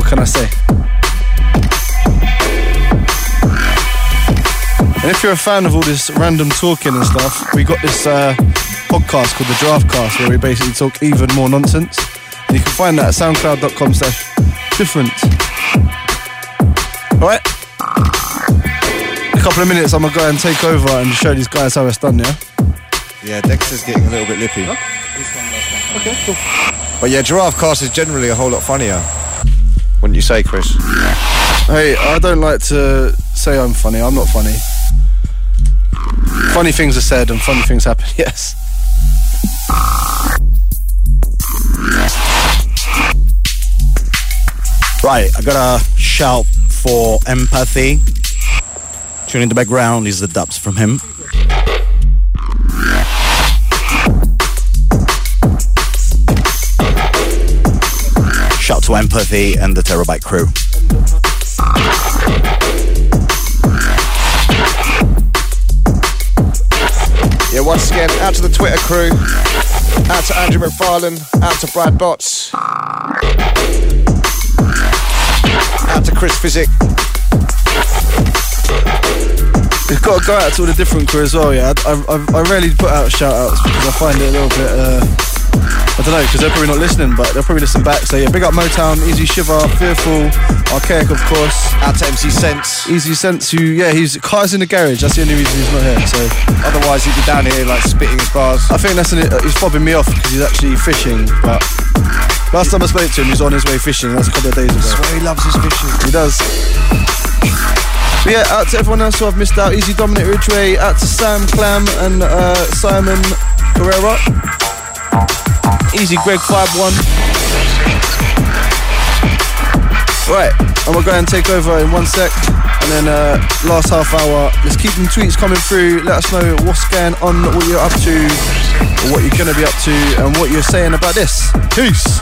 what can I say? And if you're a fan of all this random talking and stuff, we got this uh, podcast called The Giraffe Cast, where we basically talk even more nonsense. And you can find that at soundcloud.com slash different. Alright? In a couple of minutes, I'm going to go and take over and show these guys how it's done, yeah? Yeah, Dexter's getting a little bit lippy. Huh? Okay, cool. But yeah, Giraffe Cast is generally a whole lot funnier. Wouldn't you say, Chris? Hey, I don't like to say I'm funny. I'm not funny. Funny things are said and funny things happen, yes. Right, I gotta shout for empathy. Tune in the background is the dubs from him. Shout to Empathy and the Terabyte crew. Yeah, once again, out to the Twitter crew, out to Andrew McFarlane, out to Brad Botts, out to Chris Physic. We've got to go out to all the different crew as well, yeah. I, I, I rarely put out shout-outs because I find it a little bit... Uh, I don't know, because they're probably not listening, but they'll probably listen back. So yeah, big up Motown, Easy Shiver, Fearful, Arkaik, of course. Out to M C Sense. Easy Sense, who, yeah, he's car's in the garage. That's the only reason he's not here. So otherwise he'd be down here like spitting his bars. I think that's an, he's fobbing me off because he's actually fishing. But last time I spoke to him, he was on his way fishing. That's a couple of days ago. I swear he loves his fishing. He does. But yeah, out to everyone else who I've missed out. Easy Dominic Ridgeway. Out to Sam Clam and uh, Simon Carrera. Easy Greg five one. Right, I'm going to go and take over in one sec. And then uh, last half hour, let's keep them tweets coming through. Let us know what's going on, what you're up to, or what you're going to be up to, and what you're saying about this. Peace.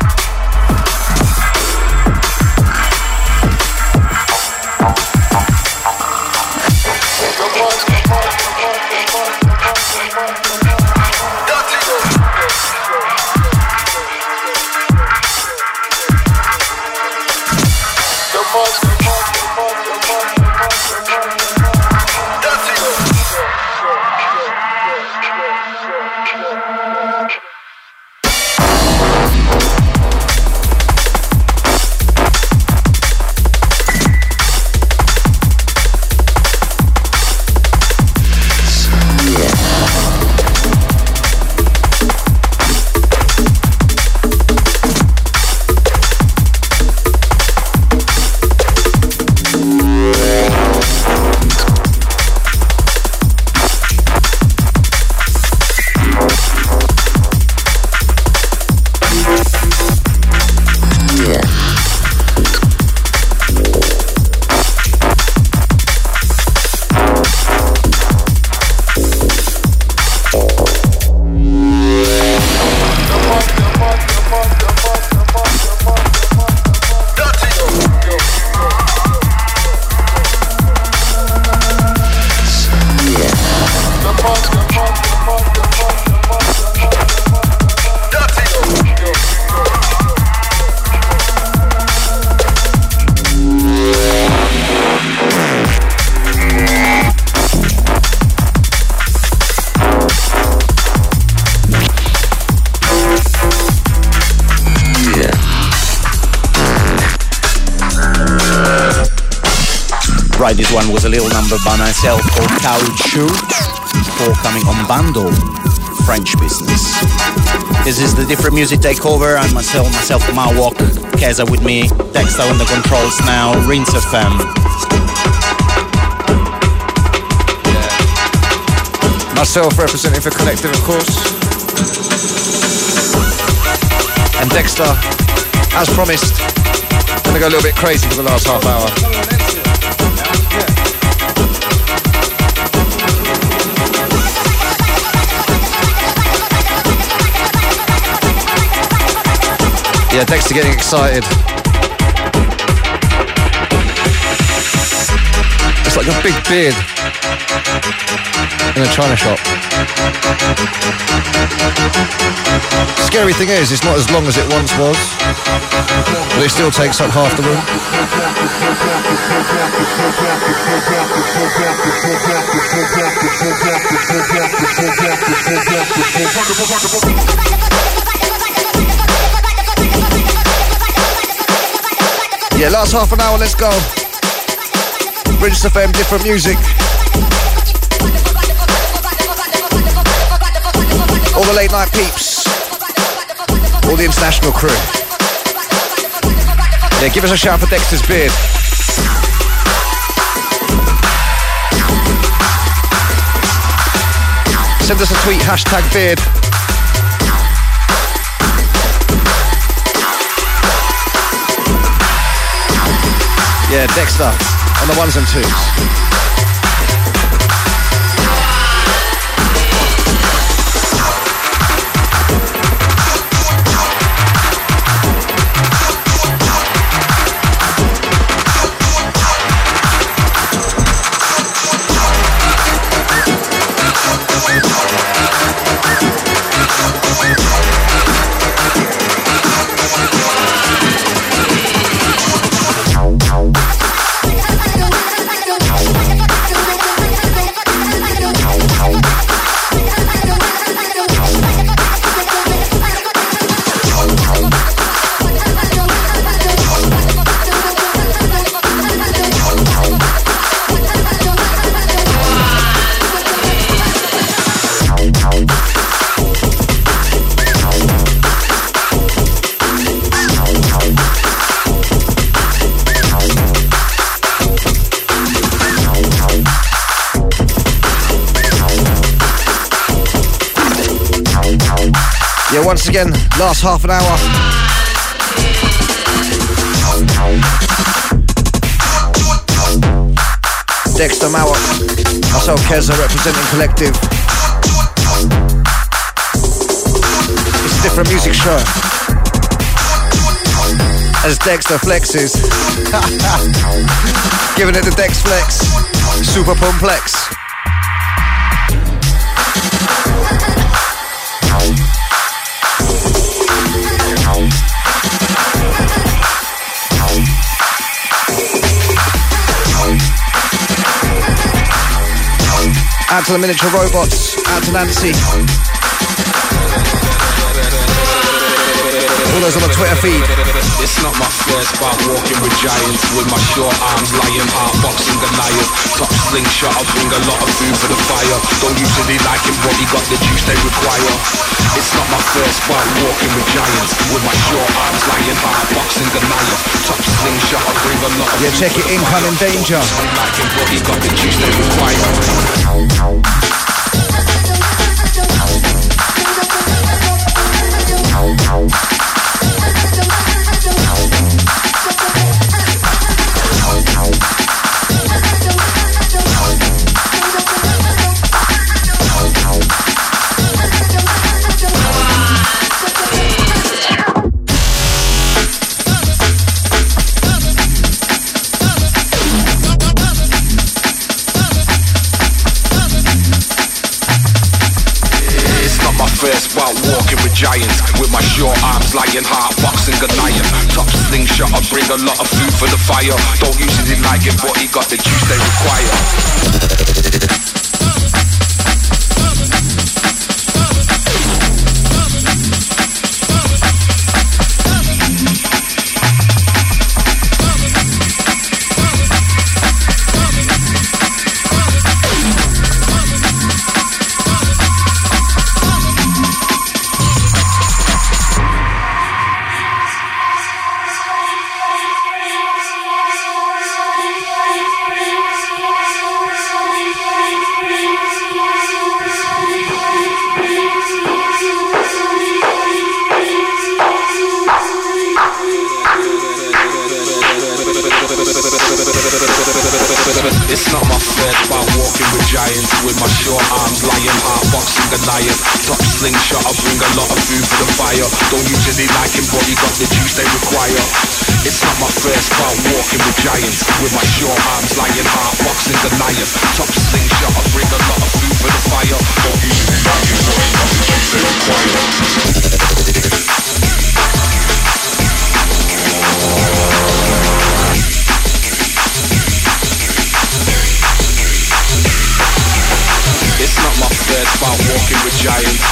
This one was a little number by myself called Caoutchouc, forthcoming on Bando, French business. This is the Different Music Takeover. I'm myself, myself, Malwok, Keza with me, Dexter on the controls now, Rinse F M. Yeah. Myself representing for Kolectiv, of course. And Dexter, as promised, I'm going to go a little bit crazy for the last half hour. Yeah, Dexter getting excited. like a big beard in a china shop. Scary thing is, it's not as long as it once was, but it still takes up half the room. Yeah, last half an hour, let's go. Rinse F M, different music. All the late night peeps, all the international crew. Yeah, give us a shout for Dexter's beard. Send us a tweet, hashtag beard. Yeah, Dexter on the ones and twos. Once again, last half an hour. Dexter, Malwok, myself, Keza, representing Kolectiv. It's a different music show. As Dexter flexes, giving it the Dex flex, super pumplex. Out to the miniature robots, out to Nancy. All those on the Twitter feed. It's not my first bar walking with giants, with my short arms lying out, boxing Goliath. Top slingshot, I bring a lot of food for the fire. Don't usually like it, but he got the juice they require. It's not my first bar walking with giants, with my short arms lying out, boxing Goliath. Top slingshot, I bring a lot of yeah, food. Yeah, check it, incoming danger. Like it, but he got the juice they require. Giants with my short arms, lion heart, boxing Goliath. Top slingshot, I bring a lot of food for the fire. Don't usually like it, but he got the juice they require. It's not my first bar walking with giants, with my short arms, lion heart. boxing Goliath. Top slingshot, I bring a lot of food for the fire. Don't usually like him, but he got the juice they require. It's not my first bout walking with giants. With my short arms, lion heart, boxing Goliath. Top slingshot, I bring a lot of food for the fire. Don't usually like him, but he got the juice they require. It's not my first bout walking with giants.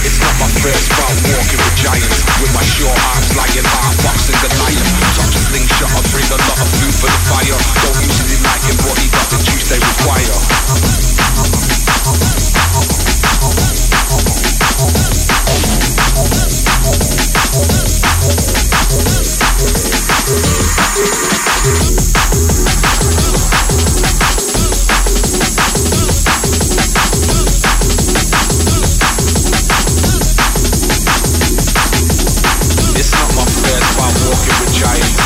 It's not my first bout walking with giants. With my short arms, lion heart, boxing the lion. Top slingshot, I bring a lot of food for the fire. Don't usually like him, but he got the juice they require. It's not my first time walking with giants.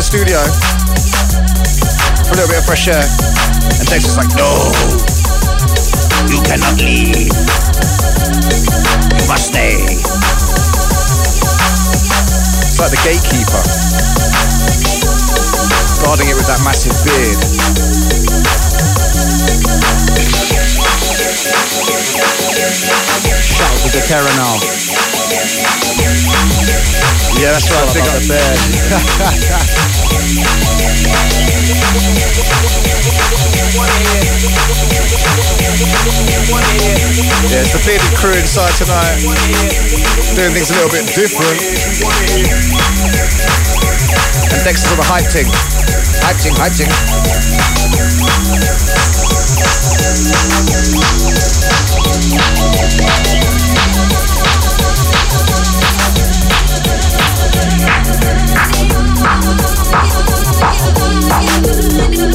Studio for a little bit of fresh air, and Dexter's like, no, you cannot leave, you must stay. It's like the gatekeeper guarding it with that massive beard. Shout to the Carrera now. Yeah, that's right. I think I'm there. Yeah, it's the bearded crew inside tonight, doing things a little bit different. And Dexter's on the hype ting, hype ting, hype ting.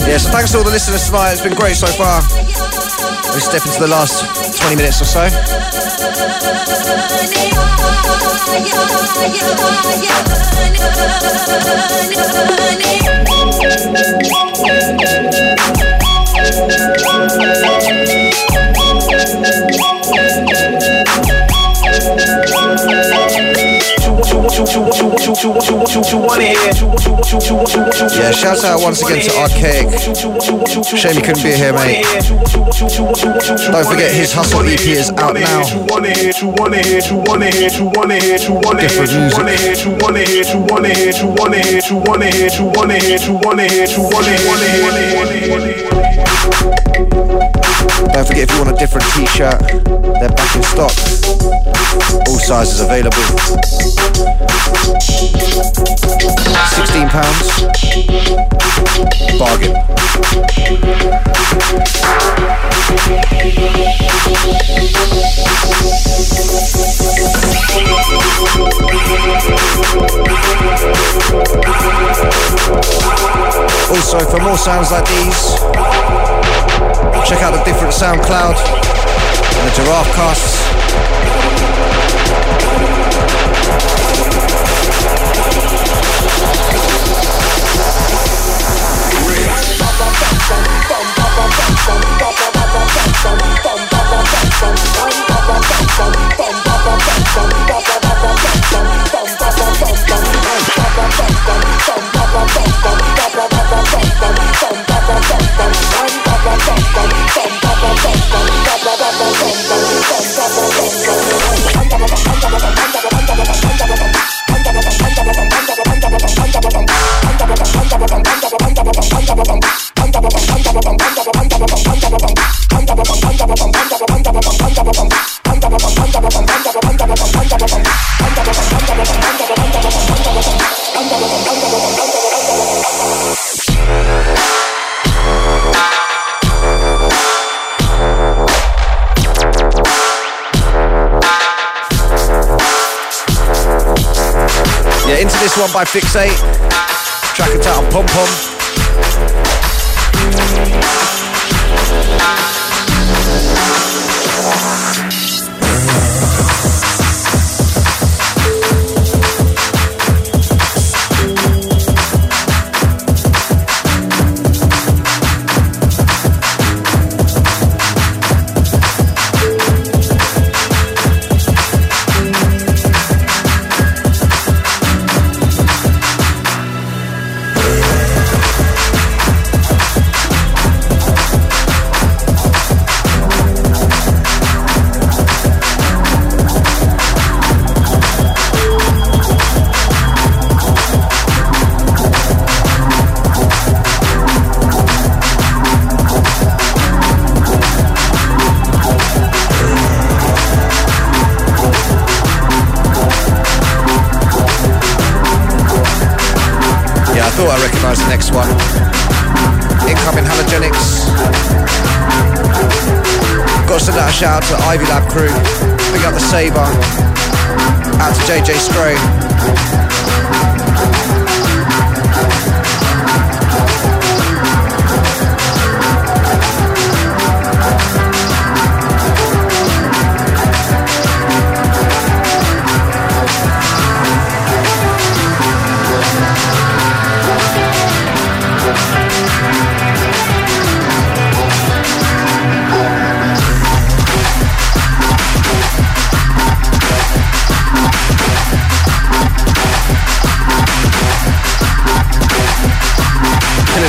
Yeah, so thanks to all the listeners tonight. It's been great so far. We step into the last twenty minutes or so. Yeah, shout out once again to Arkaik. Shame he couldn't be here, mate. Don't forget his Hustle E P is out now. Different music. Don't forget, if you want a different t-shirt, they're back in stock. All sizes available. sixteen pounds. Bargain. So for more sounds like these, check out the Different SoundCloud and the Giraffe Casts. This one by Fixate, track it out on Pom Pom. Shout out to the Ivy Lab crew. Big up the Saber. Out to J J Stray.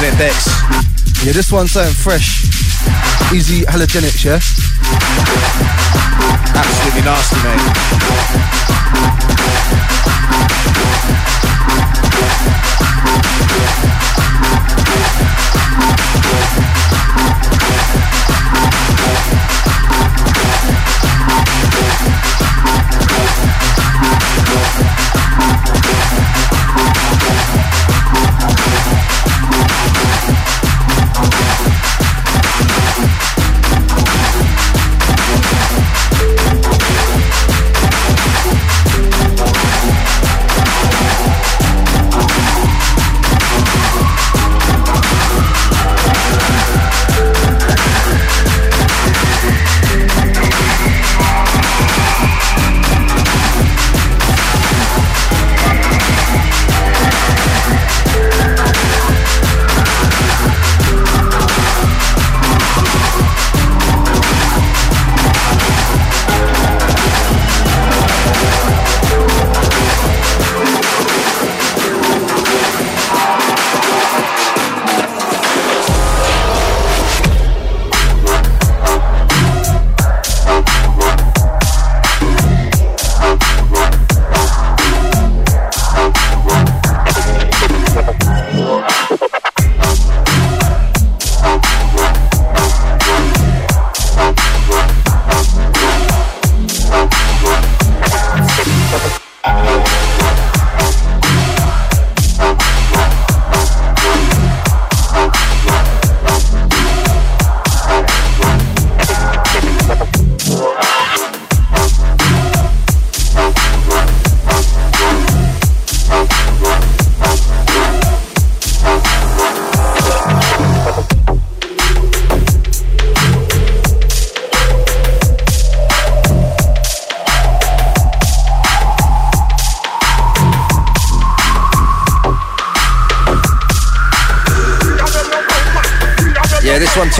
It, Dex. Yeah, this one's something fresh. Easy halogenics, yeah? Absolutely nasty, mate.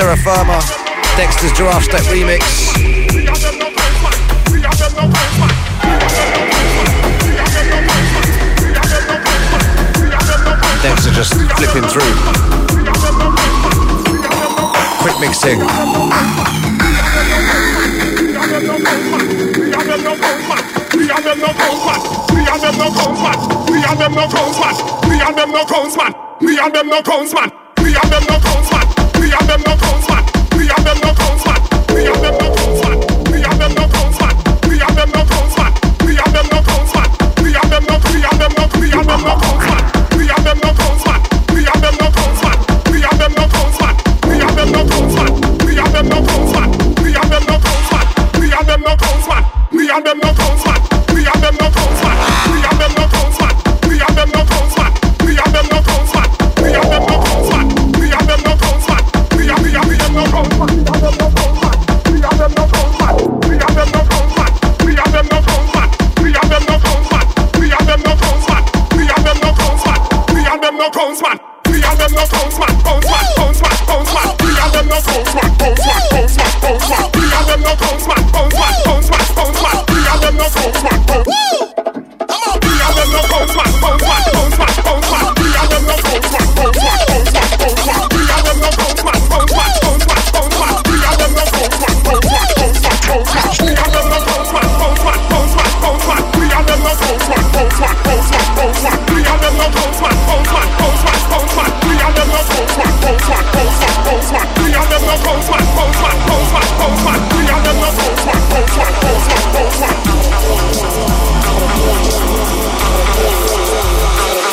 Terra Firma, Dexter's Giraffe Step remix. Dexter just flipping through. Quick mixing. We are them no close man. We are them no close man. We are them no close man. We are them no close man. We are them no close man. We are them no close man. We are them no close man. We are them no close man. We are them no close man. We are them no close man. We are them no close man. We are them no close man. We are them no. We are them no. We are them no close man. We are them no close man. We are them no close man. We are them no close man. We are them no close man. We are them no close man. We are them no close man. We are them no close man. We are them no close man. We are them no close man. We are them no close man. We are them no close man. We are them no close man. We are them no close man. We are them no close man. We are we are we them no close man. We are them no close man. We are them no close man. We are them no close man. We are them no close man. We are them no close man. We are them no close man. We are them no close man. We are them no close man. We are them no close man. Close man. Close man. Close man. We are them no close man. Close man. Close man. Close man. We are them no close man. Close man. Close man. Close man. We are them no close man.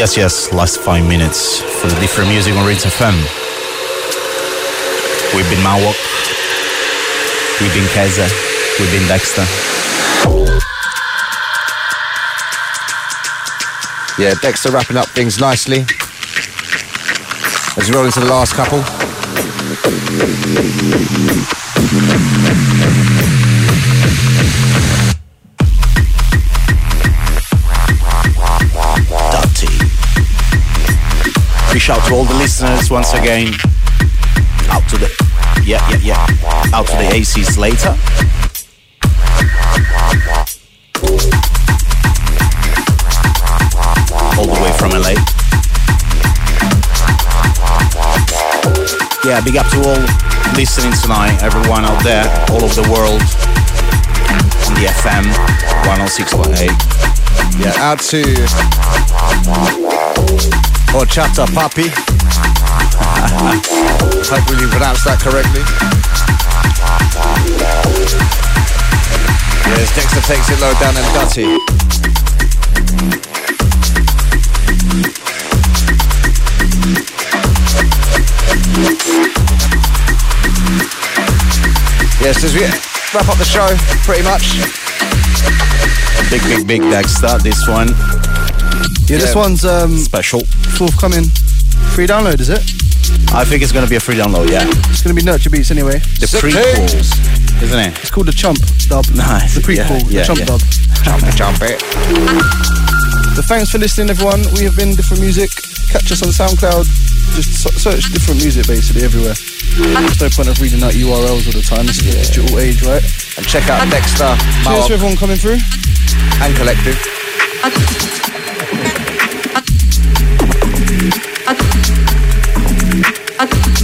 Yes, yes, last five minutes for the Different Music on Rinse F M. We've been Malwok, we've been Keza, we've been Dexter. Yeah, Dexter wrapping up things nicely as we roll into the last couple. Dirty. Reach out to all the listeners once again. Out to the yeah yeah yeah. Out to the A Cs later. All the way from L A. Yeah, big up to all listening tonight, everyone out there, all over the world, on the F M one oh six point eight. Yeah, out to Ochata Papi. Hopefully you pronounced that correctly. Yes, Dexter takes it low down and dirty. Yes, as we wrap up the show, pretty much. Big, big, big Dexter, this one. Yeah, yeah, this one's um, special. Forthcoming. Free download, is it? I think it's going to be a free download, yeah. It's going to be Nurture Beats anyway. The prequels, isn't it? It's called the Chump Dub. Nice. The prequel, yeah, yeah, the Chump yeah. Dub. Chump, Chump it. So thanks for listening, everyone. We have been Different Music. Catch us on SoundCloud. Just search Different Music basically everywhere. There's no point of reading out U R Ls all the time. This is a digital age, right? And check out Dexter. Cheers to everyone coming through. And Kolectiv.